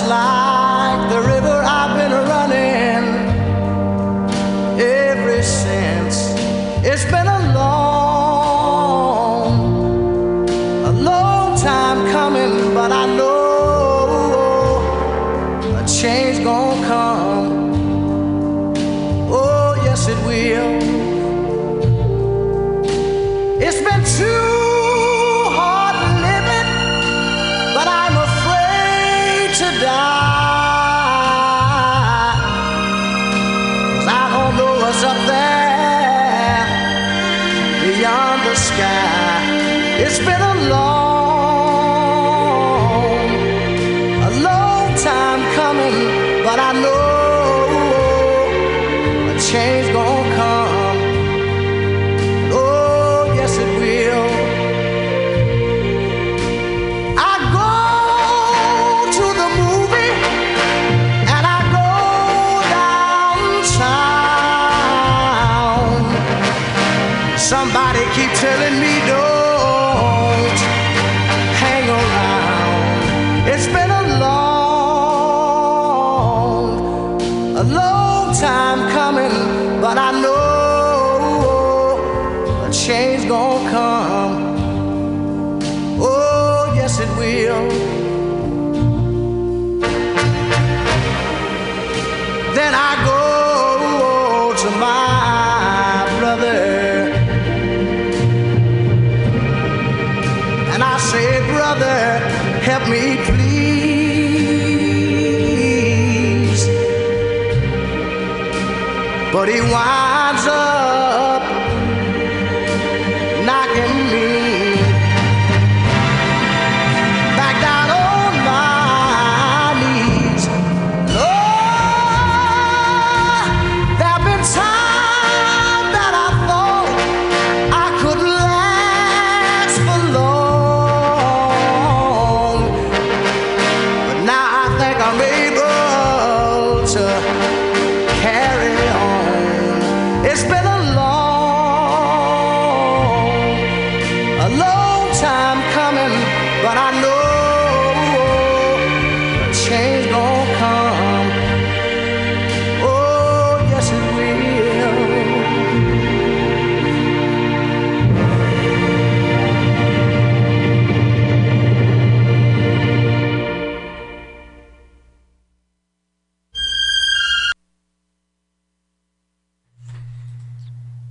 just like the river I've been running ever since. It's been a long, a long time coming, but I know a change gonna come. Oh, yes it will. It's been too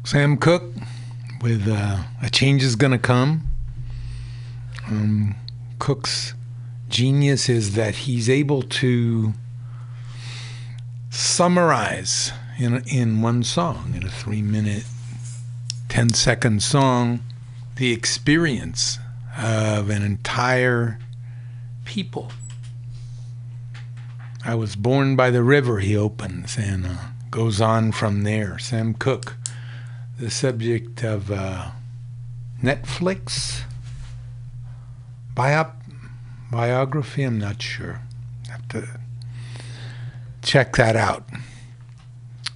Sam Cooke with uh, A Change Is Gonna Come. Um, Cooke's genius is that he's able to summarize in, in one song, in a three minute, ten second song, the experience of an entire people. I was born by the river, he opens, and uh, goes on from there. Sam Cooke. The subject of uh, Netflix Biop biography, I'm not sure. I have to check that out.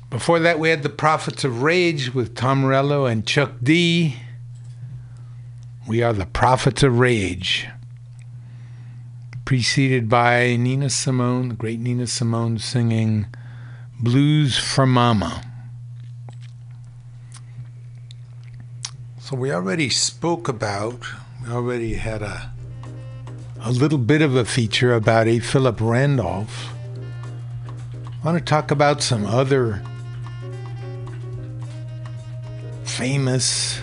Before that, we had the Prophets of Rage with Tom Morello and Chuck D. We are the Prophets of Rage. Preceded by Nina Simone, the great Nina Simone, singing Blues for Mama. So we already spoke about, we already had a a little bit of a feature about A. Philip Randolph. I want to talk about some other famous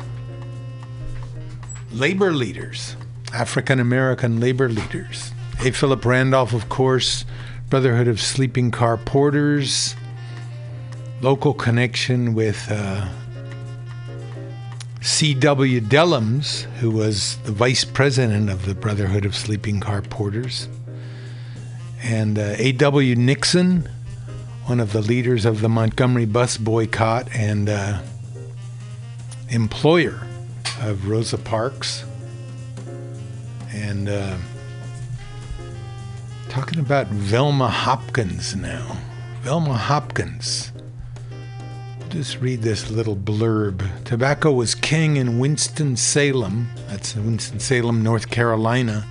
labor leaders, African-American labor leaders. A. Philip Randolph, of course, Brotherhood of Sleeping Car Porters, local connection with uh, C W Dellums, who was the vice president of the Brotherhood of Sleeping Car Porters, and uh, A W Nixon, one of the leaders of the Montgomery bus boycott and uh, employer of Rosa Parks. And uh, talking about Velma Hopkins now. Velma Hopkins. Just read this little blurb. Tobacco was king in Winston-Salem. That's Winston-Salem, North Carolina.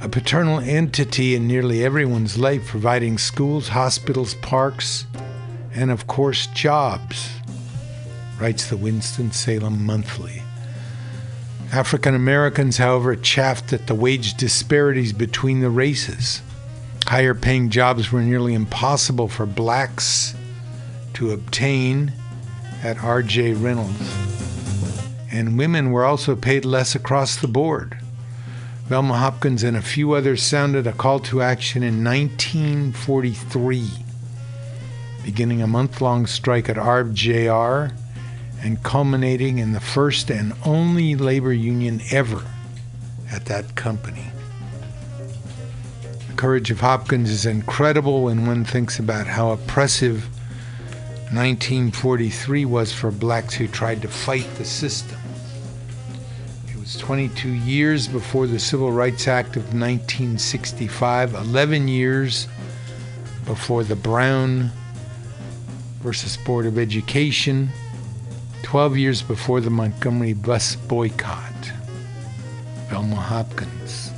a paternal entity in nearly everyone's life, providing schools, hospitals, parks, and of course jobs, writes the Winston-Salem Monthly. African Americans, however, chafed at the wage disparities between the races. Higher paying jobs were nearly impossible for blacks to obtain at R J. Reynolds. And women were also paid less across the board. Velma Hopkins and a few others sounded a call to action in nineteen forty-three, beginning a month-long strike at R J R and culminating in the first and only labor union ever at that company. The courage of Hopkins is incredible when one thinks about how oppressive nineteen forty-three was for blacks who tried to fight the system. It was twenty-two years before the Civil Rights Act of nineteen sixty-five, eleven years before the Brown versus Board of Education, twelve years before the Montgomery bus boycott. Velma Hopkins.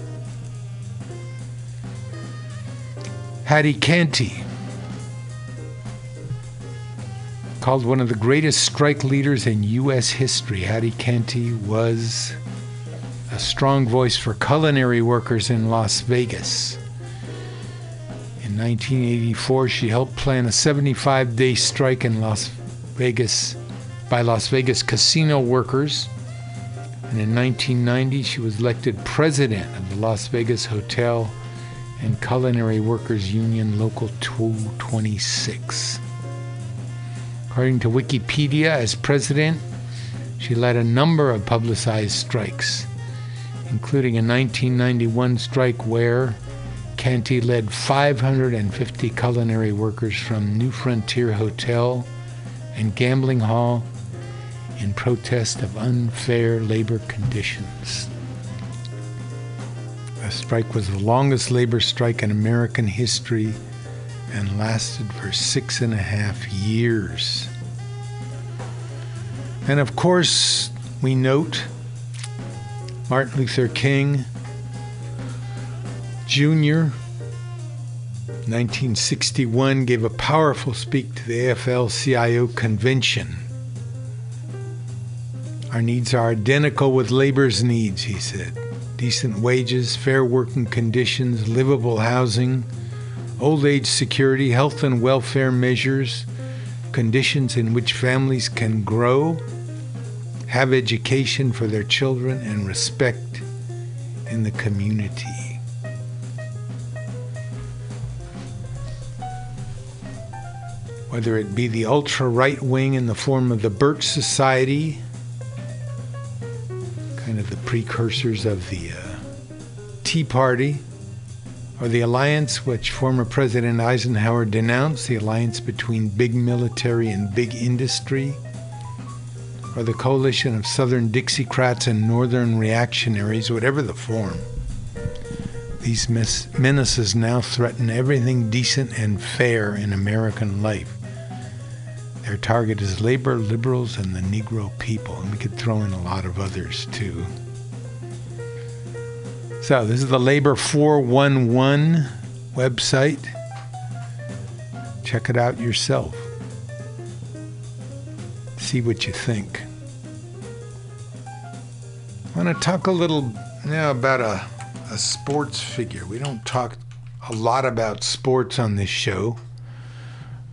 Hattie Canty, called one of the greatest strike leaders in U S history, Hattie Canty was a strong voice for culinary workers in Las Vegas. In nineteen eighty-four, she helped plan a seventy-five day strike in Las Vegas by Las Vegas casino workers. And in nineteen ninety, she was elected president of the Las Vegas Hotel and Culinary Workers Union Local two twenty-six. According to Wikipedia, as president, she led a number of publicized strikes, including a nineteen ninety-one strike where Canty led five hundred fifty culinary workers from New Frontier Hotel and Gambling Hall in protest of unfair labor conditions. The strike was the longest labor strike in American history and lasted for six and a half years. And of course, we note Martin Luther King Junior nineteen sixty-one gave a powerful speech to the A F L C I O convention. Our needs are identical with labor's needs, he said. Decent wages, fair working conditions, livable housing, old age security, health and welfare measures, conditions in which families can grow, have education for their children, and respect in the community. Whether it be the ultra right wing in the form of the Birch Society, kind of the precursors of the uh, Tea Party, or the alliance which former President Eisenhower denounced, the alliance between big military and big industry, or the coalition of Southern Dixiecrats and Northern reactionaries, whatever the form, these menaces now threaten everything decent and fair in American life. Their target is labor, liberals, and the Negro people, and we could throw in a lot of others too. So this is the Labor four one one website. Check it out yourself. See what you think. I want to talk a little now about a, a sports figure. We don't talk a lot about sports on this show,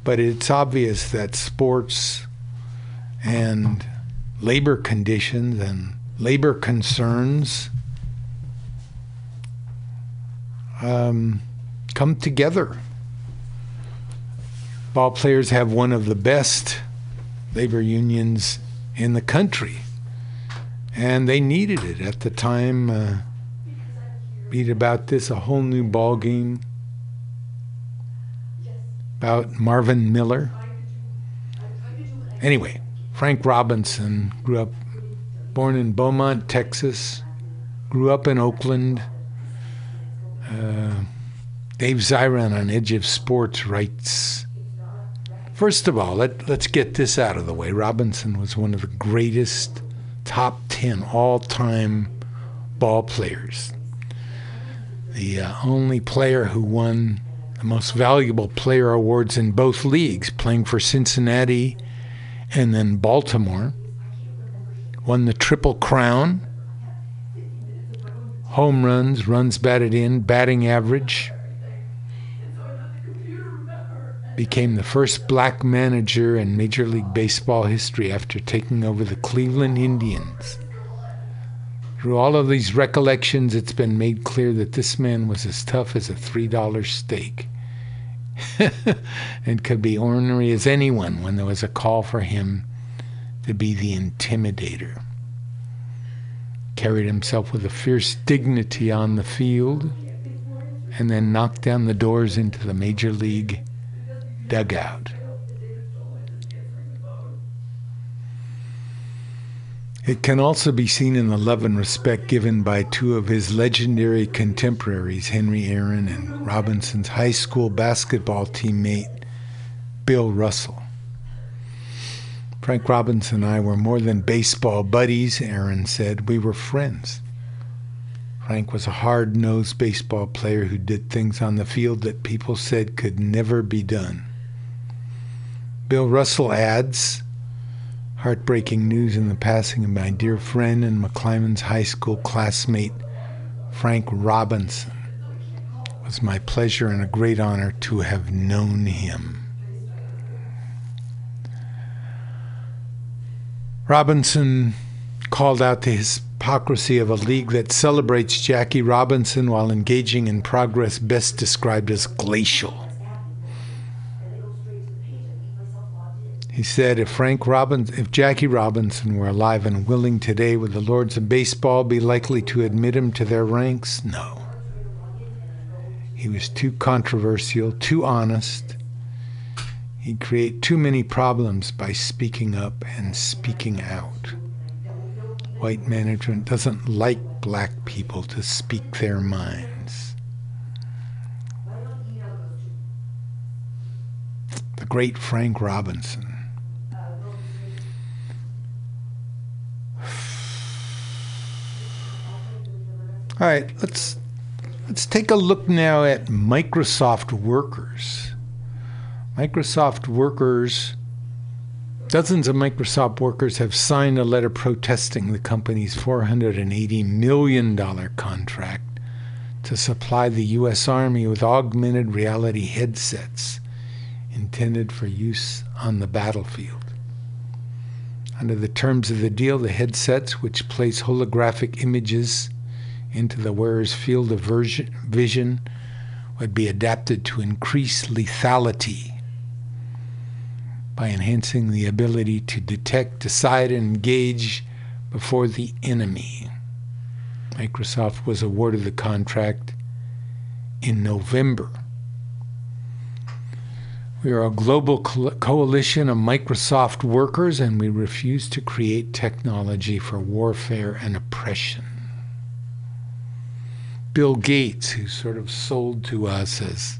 but it's obvious that sports and labor conditions and labor concerns Um, come together. Ball players have one of the best labor unions in the country, and they needed it at the time. Uh, beat about this, a whole new ball game about Marvin Miller. Anyway, Frank Robinson grew up, born in Beaumont, Texas, grew up in Oakland. Uh, Dave Zirin on Edge of Sports writes, first of all, let, let's get this out of the way. Robinson was one of the greatest top ten all-time ball players. the uh, only player who won the most valuable player awards in both leagues, playing for Cincinnati and then Baltimore, won the Triple Crown, home runs, runs batted in, batting average, became the first black manager in Major League Baseball history after taking over the Cleveland Indians. Through all of these recollections, it's been made clear that this man was as tough as a three dollar steak and could be ornery as anyone when there was a call for him to be the intimidator. Carried himself with a fierce dignity on the field and then knocked down the doors into the Major League dugout. It can also be seen in the love and respect given by two of his legendary contemporaries, Henry Aaron and Robinson's high school basketball teammate, Bill Russell. Frank Robinson and I were more than baseball buddies, Aaron said. We were friends. Frank was a hard-nosed baseball player who did things on the field that people said could never be done. Bill Russell adds, heartbreaking news in the passing of my dear friend and McClyman's high school classmate, Frank Robinson. It was my pleasure and a great honor to have known him. Robinson called out the hypocrisy of a league that celebrates Jackie Robinson while engaging in progress best described as glacial. He said, if Frank Robinson, if Jackie Robinson were alive and willing today, would the lords of baseball be likely to admit him to their ranks? No. He was too controversial, too honest. He'd create too many problems by speaking up and speaking out. White management doesn't like black people to speak their minds. The great Frank Robinson. All right, let's let's take a look now at Microsoft workers. Microsoft workers, dozens of Microsoft workers have signed a letter protesting the company's four hundred eighty million dollars contract to supply the U S Army with augmented reality headsets intended for use on the battlefield. Under the terms of the deal, the headsets, which place holographic images into the wearer's field of vision, would be adapted to increase lethality by enhancing the ability to detect, decide, and engage before the enemy. Microsoft was awarded the contract in November. We are a global co- coalition of Microsoft workers, and we refuse to create technology for warfare and oppression. Bill Gates, who's sort of sold to us as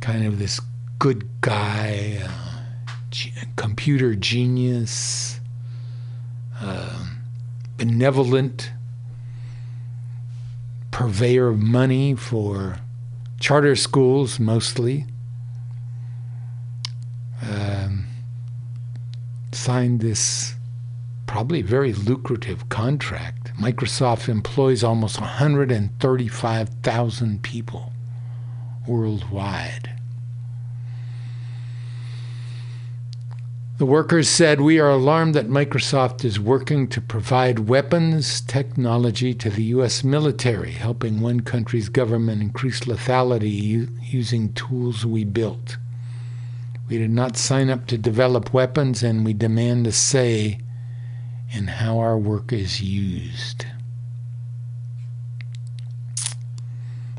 kind of this good guy, uh, g- computer genius, uh, benevolent purveyor of money for charter schools mostly, um, signed this probably very lucrative contract. Microsoft employs almost one hundred thirty-five thousand people worldwide. The workers said, we are alarmed that Microsoft is working to provide weapons technology to the U S military, helping one country's government increase lethality u- using tools we built. We did not sign up to develop weapons, and we demand a say and how our work is used.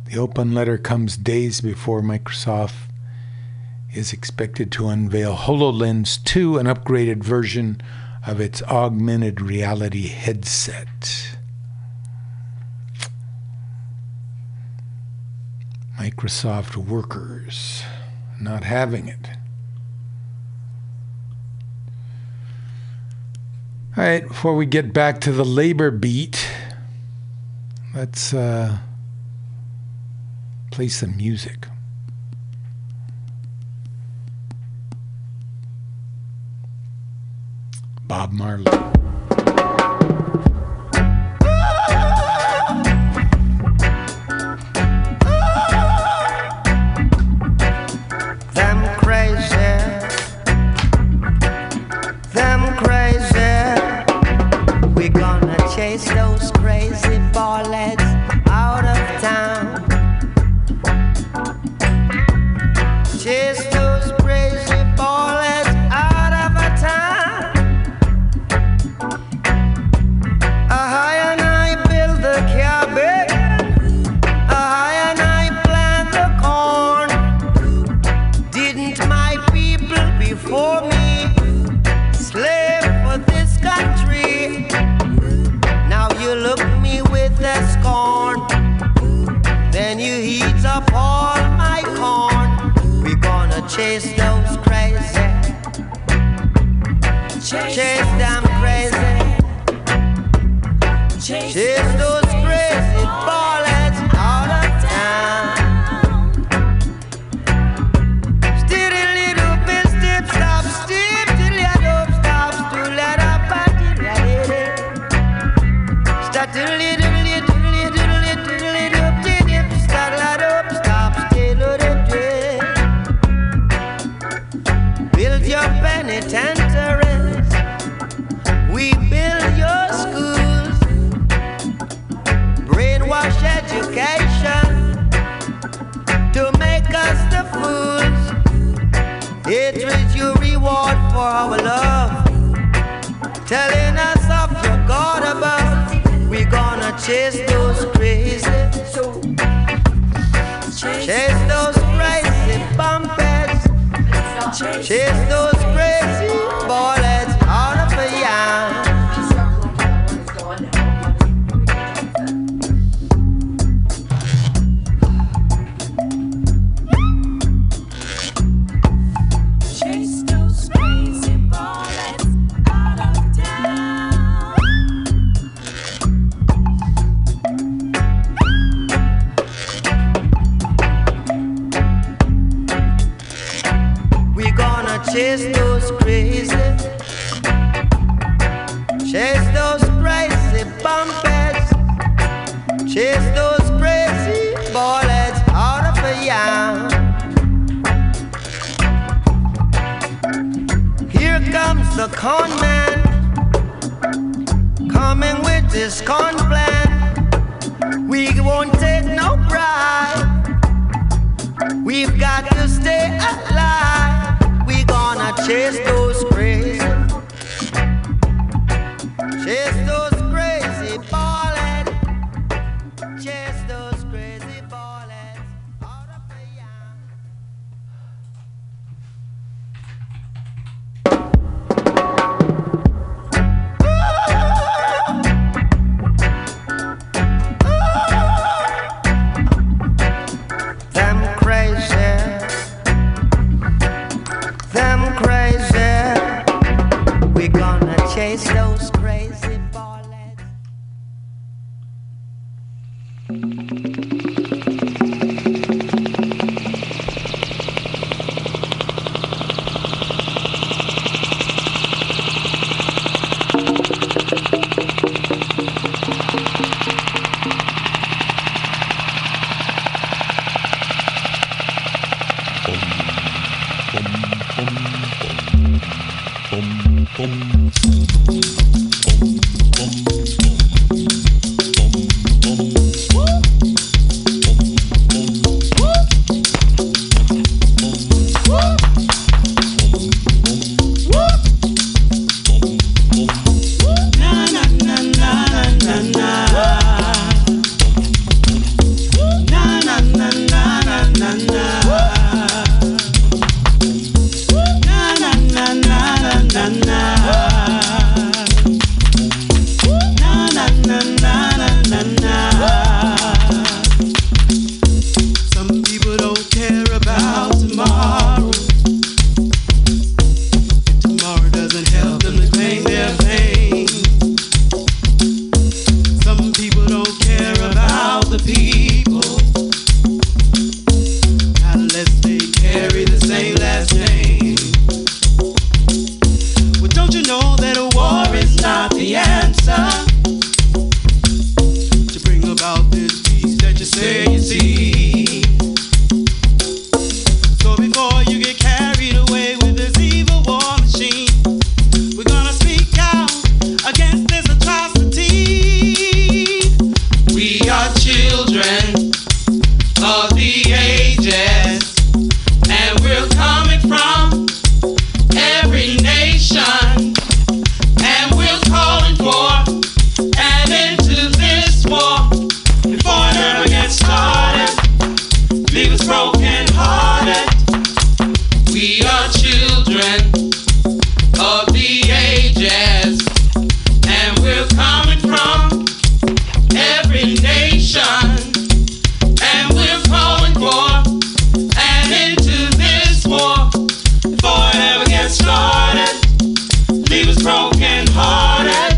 The open letter comes days before Microsoft is expected to unveil HoloLens two, an upgraded version of its augmented reality headset. Microsoft workers not having it. All right, before we get back to the labor beat, let's uh, play some music. Bob Marley. Na na na na na na na. children's broken hearted. We are children of the ages, and we're coming from every nation, and we're going for and into this war before it ever gets started. Leave us broken hearted.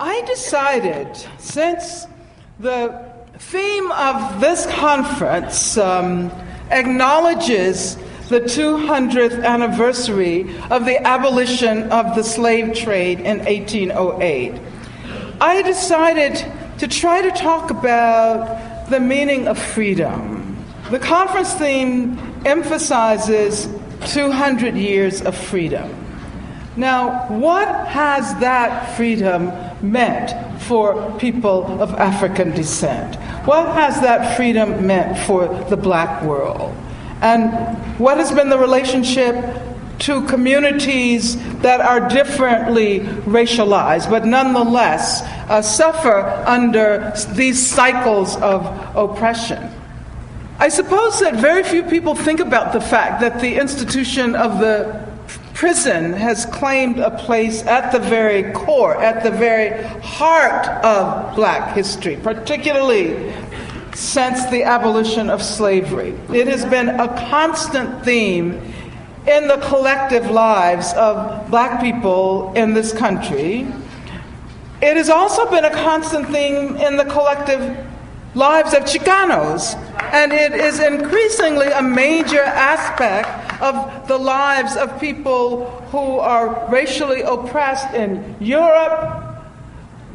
I decided, since the theme of this conference um, acknowledges the two hundredth anniversary of the abolition of the slave trade in eighteen oh eight, I decided to try to talk about the meaning of freedom. The conference theme emphasizes two hundred years of freedom. Now, what has that freedom meant for people of African descent? What has that freedom meant for the black world? And what has been the relationship to communities that are differently racialized, but nonetheless uh, suffer under these cycles of oppression? I suppose that very few people think about the fact that the institution of the prison has claimed a place at the very core, at the very heart of black history, particularly since the abolition of slavery. It has been a constant theme in the collective lives of black people in this country. It has also been a constant theme in the collective lives of Chicanos, and it is increasingly a major aspect of the lives of people who are racially oppressed in Europe,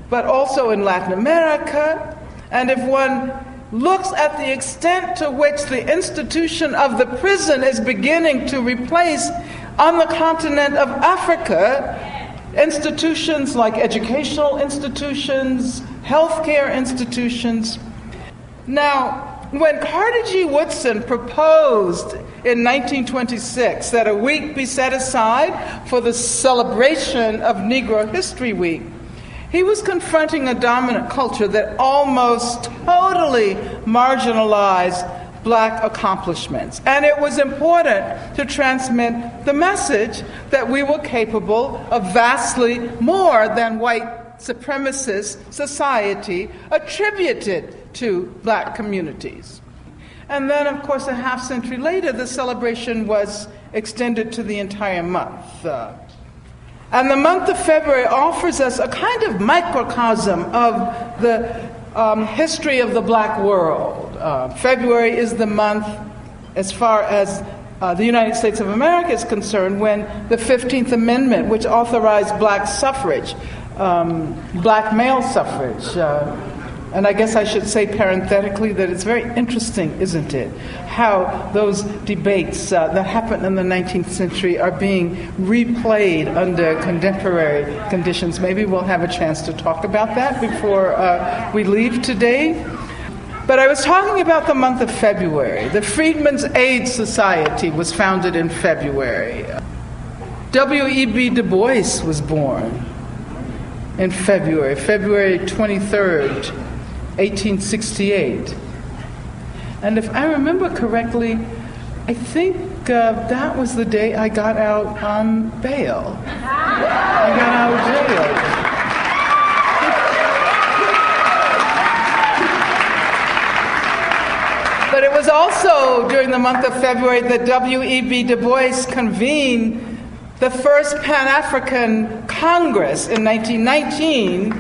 but also in Latin America. And if one looks at the extent to which the institution of the prison is beginning to replace, on the continent of Africa, institutions like educational institutions, healthcare institutions. Now, when Carter G. Woodson proposed in nineteen twenty-six that a week be set aside for the celebration of Negro History Week, he was confronting a dominant culture that almost totally marginalized black accomplishments. And it was important to transmit the message that we were capable of vastly more than white supremacist society attributed to black communities. And then, of course, a half century later, the celebration was extended to the entire month. Uh, and the month of February offers us a kind of microcosm of the um, history of the black world. Uh, February is the month, as far as uh, the United States of America is concerned, when the fifteenth Amendment, which authorized black suffrage, um, black male suffrage, uh, and I guess I should say parenthetically that it's very interesting, isn't it, how those debates uh, that happened in the nineteenth century are being replayed under contemporary conditions. Maybe we'll have a chance to talk about that before uh, we leave today. But I was talking about the month of February. The Freedmen's Aid Society was founded in February. W E B Du Bois was born in February, February twenty-third. eighteen sixty-eight. And if I remember correctly, I think uh, that was the day I got out on bail. I got out of jail. But it was also during the month of February that W E B. Du Bois convened the first Pan-African Congress in nineteen nineteen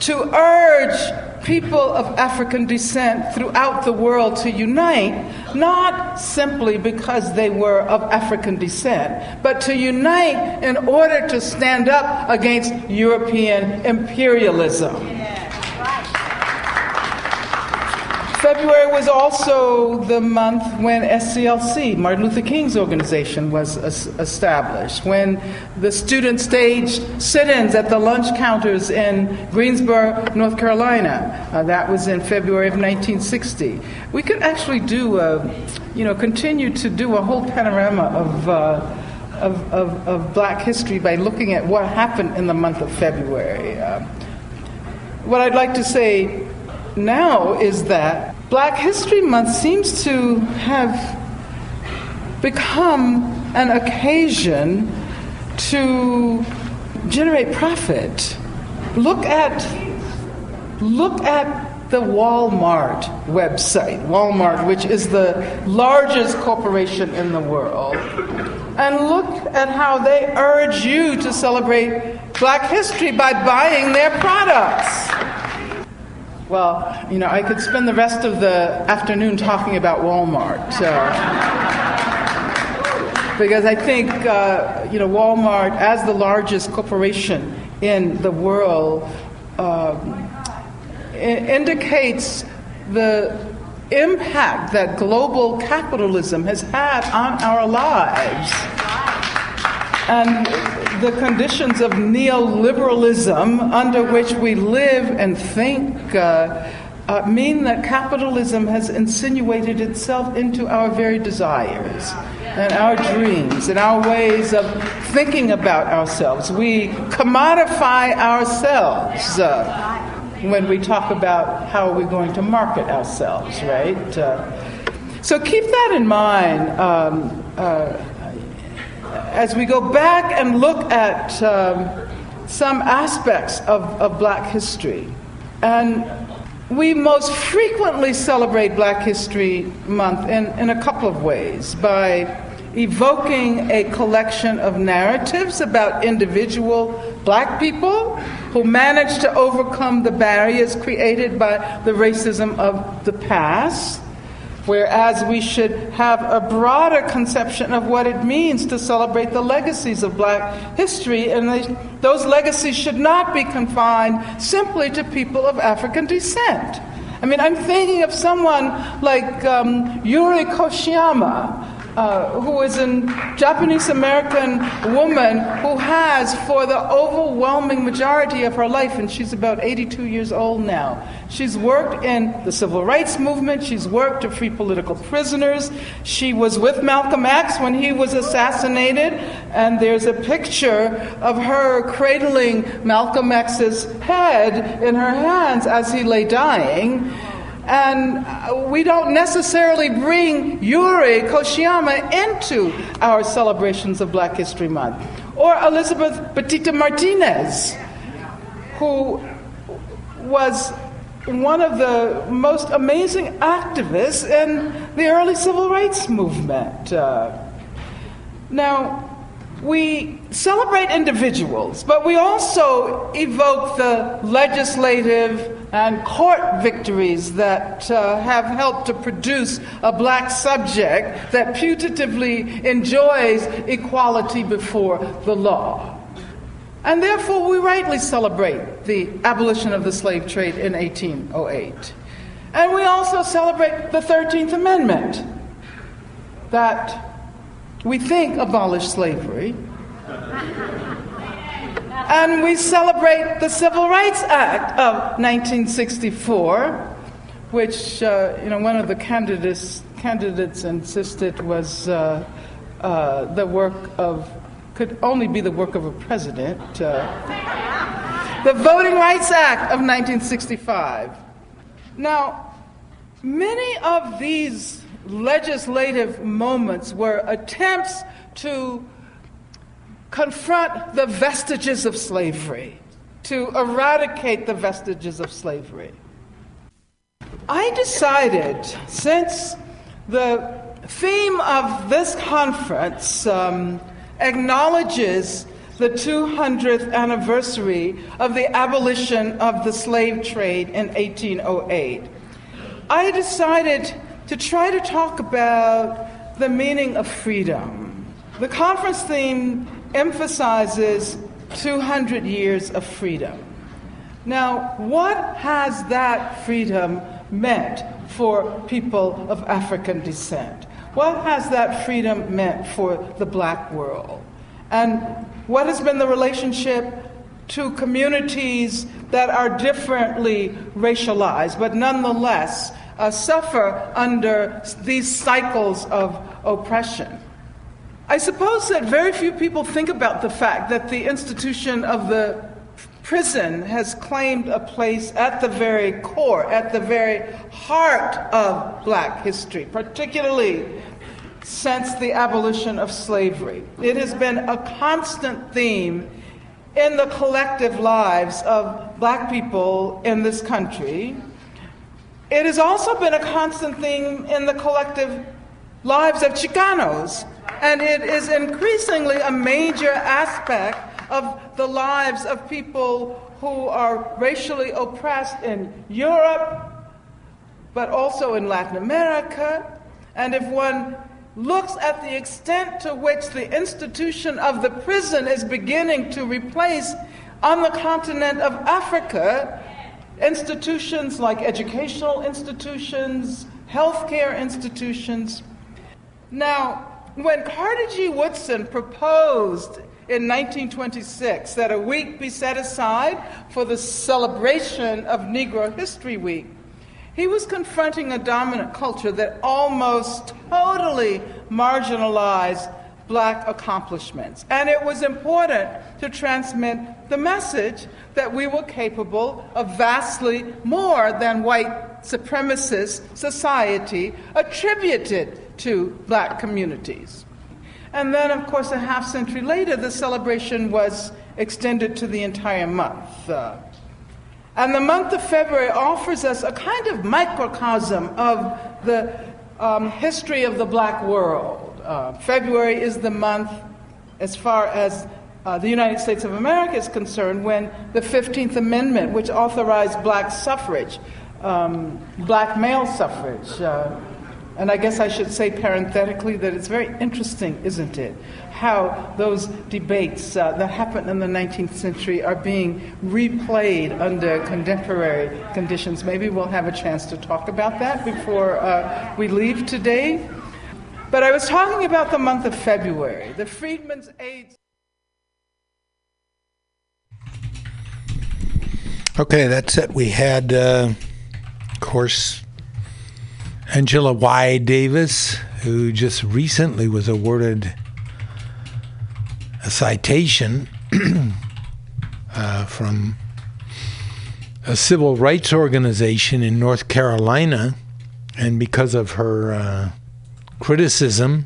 to urge people of African descent throughout the world to unite, not simply because they were of African descent, but to unite in order to stand up against European imperialism. Yeah, right. February was also the month when S C L C, Martin Luther King's organization, was established, when the students staged sit-ins at the lunch counters in Greensboro, North Carolina. Uh, that was in February of nineteen sixty. We could actually do, a, you know, continue to do a whole panorama of, uh, of, of, of black history by looking at what happened in the month of February. Uh, what I'd like to say now is that Black History Month seems to have become an occasion to generate profit. Look at, look at the Walmart website, Walmart, which is the largest corporation in the world, and look at how they urge you to celebrate Black history by buying their products. Well, you know, I could spend the rest of the afternoon talking about Walmart, so... Because I think, uh, you know, Walmart, as the largest corporation in the world, um, it indicates the impact that global capitalism has had on our lives. And the conditions of neoliberalism under which we live and think uh, uh, mean that capitalism has insinuated itself into our very desires and our dreams and our ways of thinking about ourselves. We commodify ourselves uh, when we talk about how we're going to market ourselves, right? Uh, so keep that in mind um, uh, as we go back and look at um, some aspects of, of Black history. And we most frequently celebrate Black History Month in, in a couple of ways, by evoking a collection of narratives about individual Black people who managed to overcome the barriers created by the racism of the past, whereas we should have a broader conception of what it means to celebrate the legacies of Black history, and they, those legacies should not be confined simply to people of African descent. I mean, I'm thinking of someone like um, Yuri Kochiyama, uh, who is a Japanese-American woman who has, for the overwhelming majority of her life, and she's about eighty-two years old now, she's worked in the civil rights movement. She's worked to free political prisoners. She was with Malcolm X when he was assassinated. And there's a picture of her cradling Malcolm X's head in her hands as he lay dying. And we don't necessarily bring Yuri Kochiyama into our celebrations of Black History Month. Or Elizabeth Petita Martinez, who was one of the most amazing activists in the early civil rights movement. Uh, now, we celebrate individuals, but we also evoke the legislative and court victories that uh, have helped to produce a Black subject that putatively enjoys equality before the law. And therefore, we rightly celebrate the abolition of the slave trade in eighteen oh eight. And we also celebrate the thirteenth Amendment that we think abolished slavery. And we celebrate the Civil Rights Act of nineteen sixty-four, which uh, you know, one of the candidates, candidates insisted was uh, uh, the work of could only be the work of a president. Uh, the Voting Rights Act of nineteen sixty-five. Now, many of these legislative moments were attempts to confront the vestiges of slavery, to eradicate the vestiges of slavery. I decided, since the theme of this conference um, acknowledges the two hundredth anniversary of the abolition of the slave trade in eighteen oh eight, I decided to try to talk about the meaning of freedom. The conference theme emphasizes two hundred years of freedom. Now, what has that freedom meant for people of African descent? What has that freedom meant for the Black world? And what has been the relationship to communities that are differently racialized, but nonetheless uh, suffer under these cycles of oppression? I suppose that very few people think about the fact that the institution of the prison has claimed a place at the very core, at the very heart of Black history, particularly since the abolition of slavery. It has been a constant theme in the collective lives of Black people in this country. It has also been a constant theme in the collective lives of Chicanos, and it is increasingly a major aspect of the lives of people who are racially oppressed in Europe, but also in Latin America. And if one looks at the extent to which the institution of the prison is beginning to replace, on the continent of Africa, institutions like educational institutions, healthcare institutions. Now, when Carter G. Woodson proposed in nineteen twenty-six that a week be set aside for the celebration of Negro History Week, he was confronting a dominant culture that almost totally marginalized Black accomplishments. And it was important to transmit the message that we were capable of vastly more than white supremacist society attributed to Black communities. And then, of course, a half century later, the celebration was extended to the entire month. Uh, and the month of February offers us a kind of microcosm of the um, history of the Black world. Uh, February is the month, as far as uh, the United States of America is concerned, when the fifteenth Amendment, which authorized Black suffrage, um, Black male suffrage, uh, and I guess I should say parenthetically that it's very interesting, isn't it, how those debates uh, that happened in the nineteenth century are being replayed under contemporary conditions. Maybe we'll have a chance to talk about that before uh, we leave today. But I was talking about the month of February, the Freedmen's Aid. Okay, that's it. We had, uh, of course, Angela Y. Davis, who just recently was awarded a citation uh, from a civil rights organization in North Carolina, and because of her uh, criticism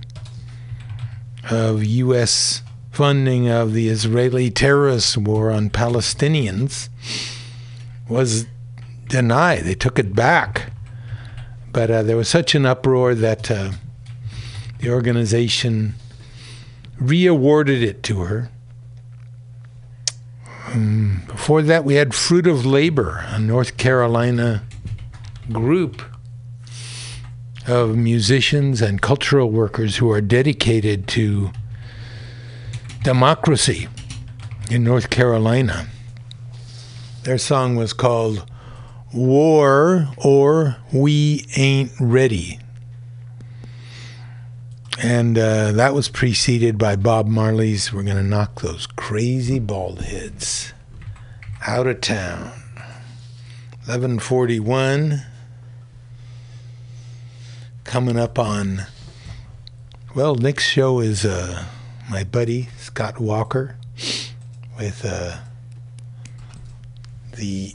of U S funding of the Israeli terrorist war on Palestinians, was denied. They took it back. But uh, there was such an uproar that uh, the organization re-awarded it to her. Um, before that, we had Fruit of Labor, a North Carolina group of musicians and cultural workers who are dedicated to democracy in North Carolina. Their song was called War or We Ain't Ready. And uh, that was preceded by Bob Marley's We're Gonna Knock Those Crazy Bald Heads Out of Town. eleven forty-one. Coming up on, well, next show is uh, my buddy Scott Walker with uh, the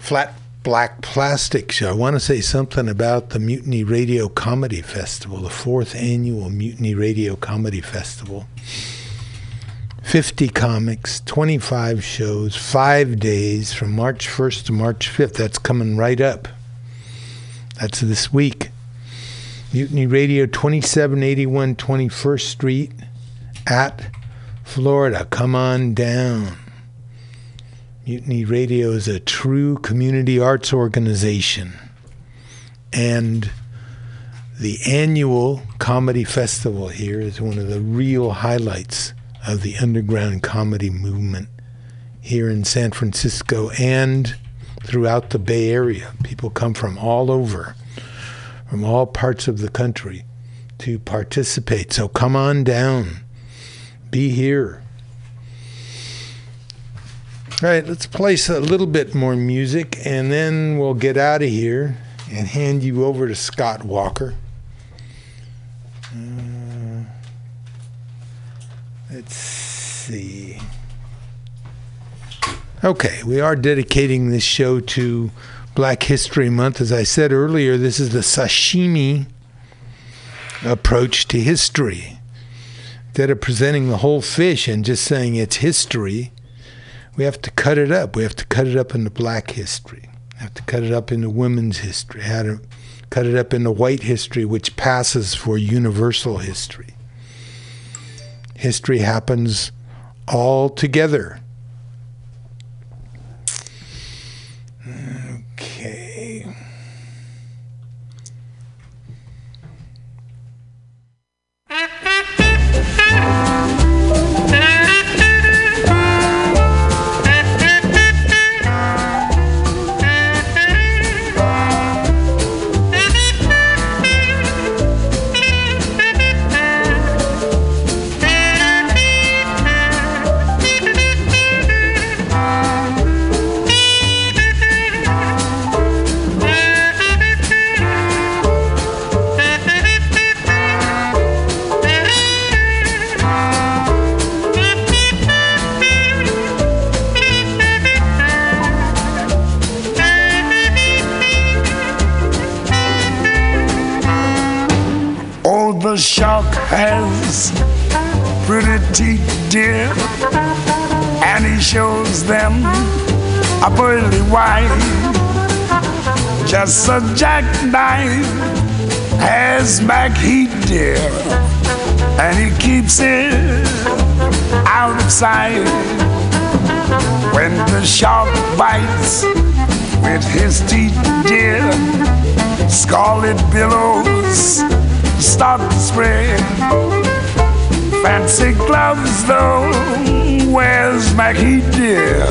Flat Black Plastic Show. I want to say something about the Mutiny Radio Comedy Festival, the fourth annual Mutiny Radio Comedy Festival. fifty comics, twenty-five shows, five days from March first to March fifth. That's coming right up. That's this week. Mutiny Radio, twenty-seven eighty-one twenty-first Street at Florida. Come on down. Mutiny Radio is a true community arts organization. And the annual comedy festival here is one of the real highlights of the underground comedy movement here in San Francisco and throughout the Bay Area. People come from all over, from all parts of the country to participate. So come on down. Be here. All right, let's play a little bit more music, and then we'll get out of here and hand you over to Scott Walker. Uh, let's see. Okay, we are dedicating this show to Black History Month. As I said earlier, this is the sashimi approach to history. Instead of presenting the whole fish and just saying it's history, we have to cut it up. We have to cut it up into Black history. We have to cut it up into women's history. We have to cut it up into white history, which passes for universal history. History happens all together. Okay. The shark has pretty teeth, dear, and he shows them a pearly white. Just a jackknife has back heat, dear, and he keeps it out of sight. When the shark bites with his teeth, dear, scarlet billows start to spread. Fancy gloves though wears Mackie, dear,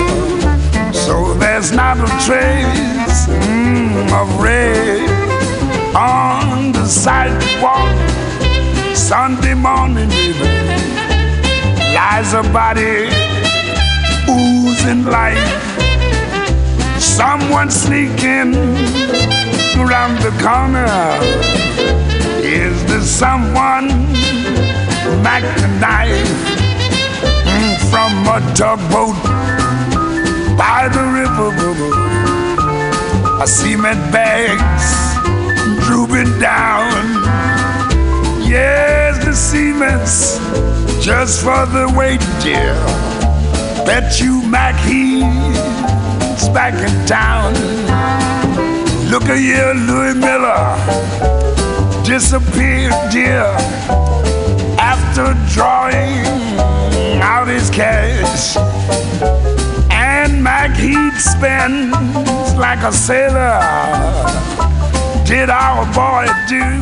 so there's not a trace mm, of red on the sidewalk. Sunday morning even lies a body oozing life. Someone sneaking around the corner. Is there someone like the knife mm, from a tugboat by the river? A cement bags drooping down. Yes, the cement's just for the weight, dear. Bet you Mac he's back in town. Look at you, Louis Miller. Disappeared, dear, after drawing out his cash. And Mac Heat spends like a sailor. Did our boy do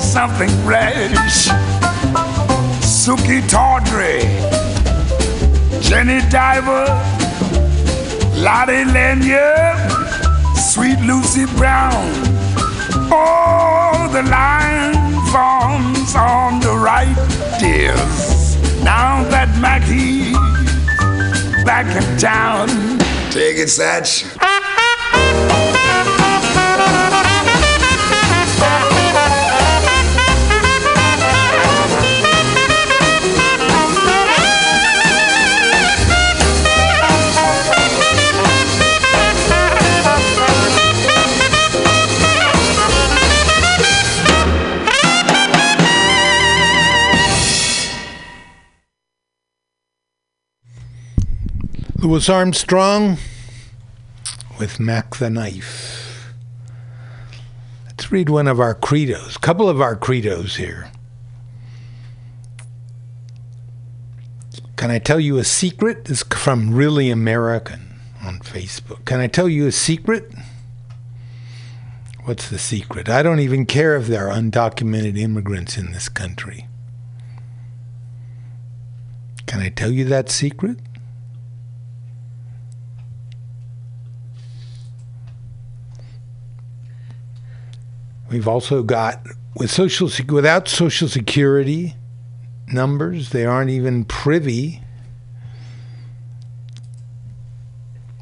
something rash? Suki Tawdry, Jenny Diver, Lottie Lanyard, Sweet Lucy Brown. Oh, the line forms on the right, dears. Now that Mackie's back in town. Take it, Satch. Louis Armstrong with Mac the Knife. Let's read one of our credos, a couple of our credos here. Can I tell you a secret? This is from Really American on Facebook. Can I tell you a secret? What's the secret? I don't even care if there are undocumented immigrants in this country. Can I tell you that secret? We've also got, with social without Social Security numbers, they aren't even privy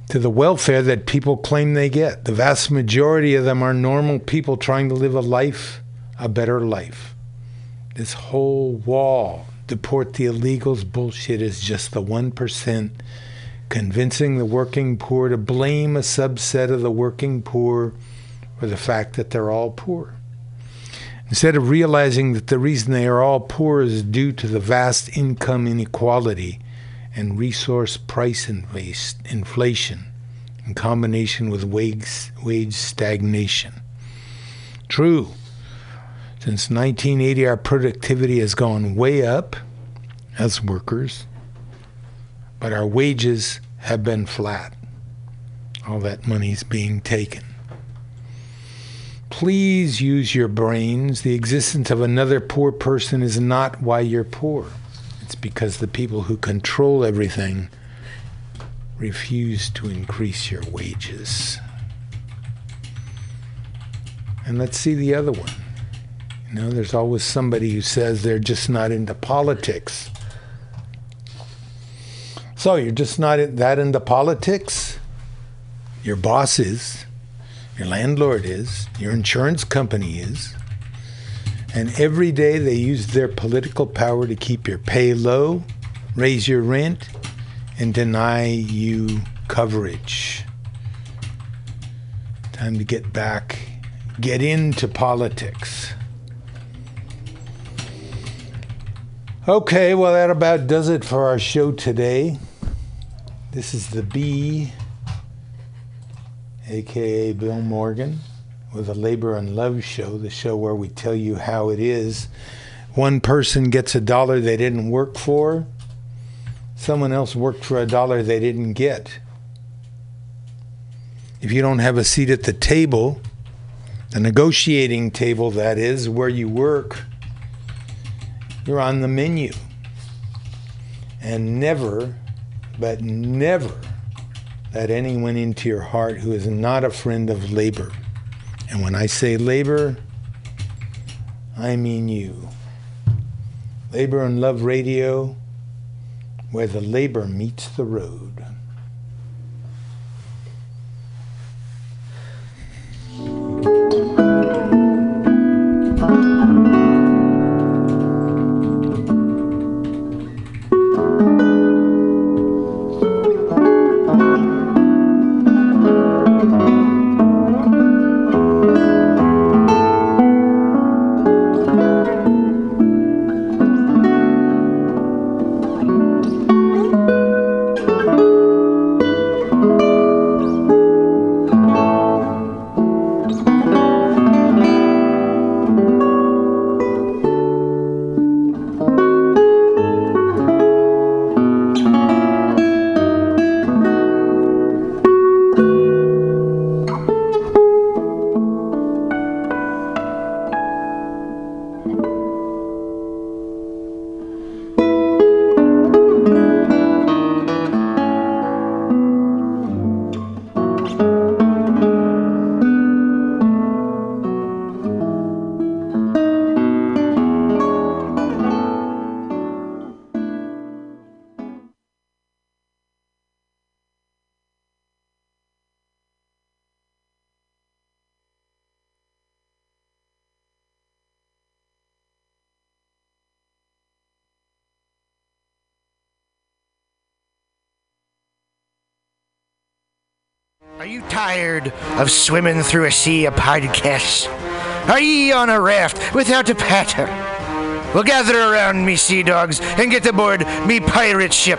to the welfare that people claim they get. The vast majority of them are normal people trying to live a life, a better life. This whole wall, deport the illegals bullshit, is just the one percent convincing the working poor to blame a subset of the working poor for the fact that they're all poor. Instead of realizing that the reason they are all poor is due to the vast income inequality and resource price inflation in combination with wage, wage stagnation. True, since nineteen eighty, our productivity has gone way up, as workers, but our wages have been flat. All that money's being taken. Please use your brains. The existence of another poor person is not why you're poor. It's because the people who control everything refuse to increase your wages. And let's see the other one. You know, there's always somebody who says they're just not into politics. So you're just not that into politics? Your boss is. Your landlord is, your insurance company is, and every day they use their political power to keep your pay low, raise your rent, and deny you coverage. Time to get back, get into politics. Okay, well, that about does it for our show today. This is the B, a k a. Bill Morgan, with a Labor and Love show, the show where we tell you how it is. One person gets a dollar they didn't work for. Someone else worked for a dollar they didn't get. If you don't have a seat at the table, the negotiating table, that is, where you work, you're on the menu. And never, but never, let anyone into your heart who is not a friend of labor. And when I say labor, I mean you. Labor and Love Radio, where the labor meets the road. Are you tired of swimming through a sea of podcasts? Are ye on a raft without a paddle? Well, gather around me, sea dogs, and get aboard me pirate ship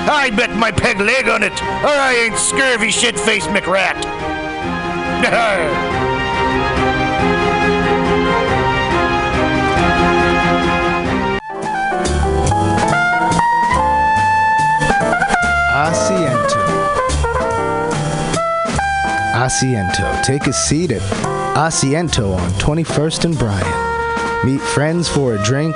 bet my peg leg on it, or I ain't scurvy shit-faced McRat. Asiento. Asiento. Take a seat at Asiento on twenty-first and Bryant. Meet friends for a drink,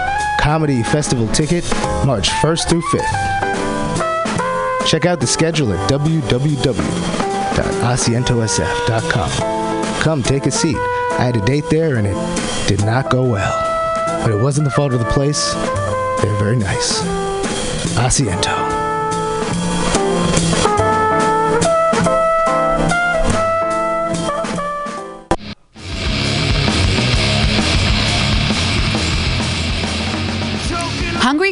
Comedy Festival ticket, March first through fifth. Check out the schedule at w w w dot asiento s f dot com. Come take a seat. I had a date there and it did not go well. But it wasn't the fault of the place. They're very nice. Asiento. Hungry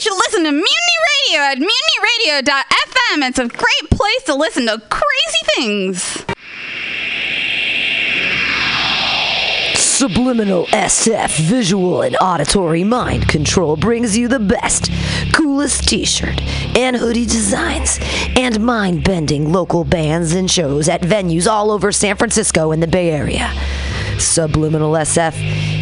should listen to Mutiny Radio at mutiny radio dot f m. It's a great place to listen to crazy things. Subliminal S F Visual and Auditory Mind Control brings you the best, coolest t-shirt and hoodie designs and mind-bending local bands and shows at venues all over San Francisco and the Bay Area. Subliminal S F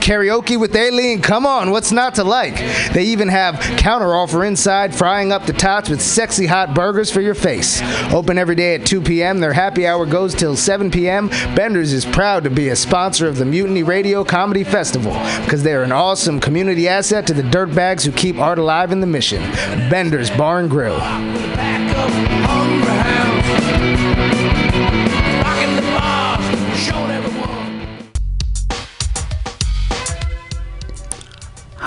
karaoke with Aileen. Come on, what's not to like? They even have Counter Offer inside, frying up the tots with sexy hot burgers for your face. Open every day at two p m Their happy hour goes till seven p m Bender's is proud to be a sponsor of the Mutiny Radio Comedy Festival because they're an awesome community asset to the dirtbags who keep art alive in the Mission. Bender's Bar and Grill.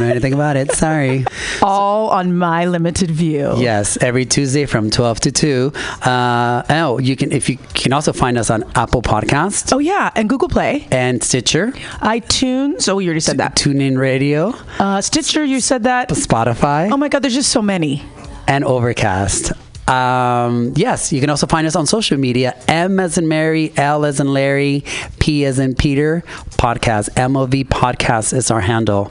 know anything about it. Sorry. All so, on My Limited View. Yes, every Tuesday from twelve to two. Uh, oh, you can if you can also find us on Apple Podcasts. Oh yeah, and Google Play and Stitcher, iTunes. Oh, you already said that. TuneIn Radio, uh, Stitcher. You said that. Spotify. Oh my God, there's just so many. And Overcast. Um, yes, you can also find us on social media. M as in Mary, L as in Larry, P as in Peter. Podcast. M O V Podcast is our handle.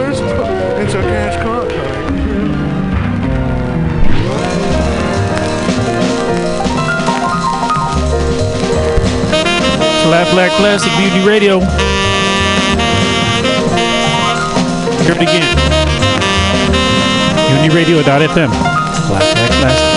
It's a cash card. Slap Black Classic Mutiny Radio. Hear it again. Mutiny Radio dot f m. Slap Black Classic.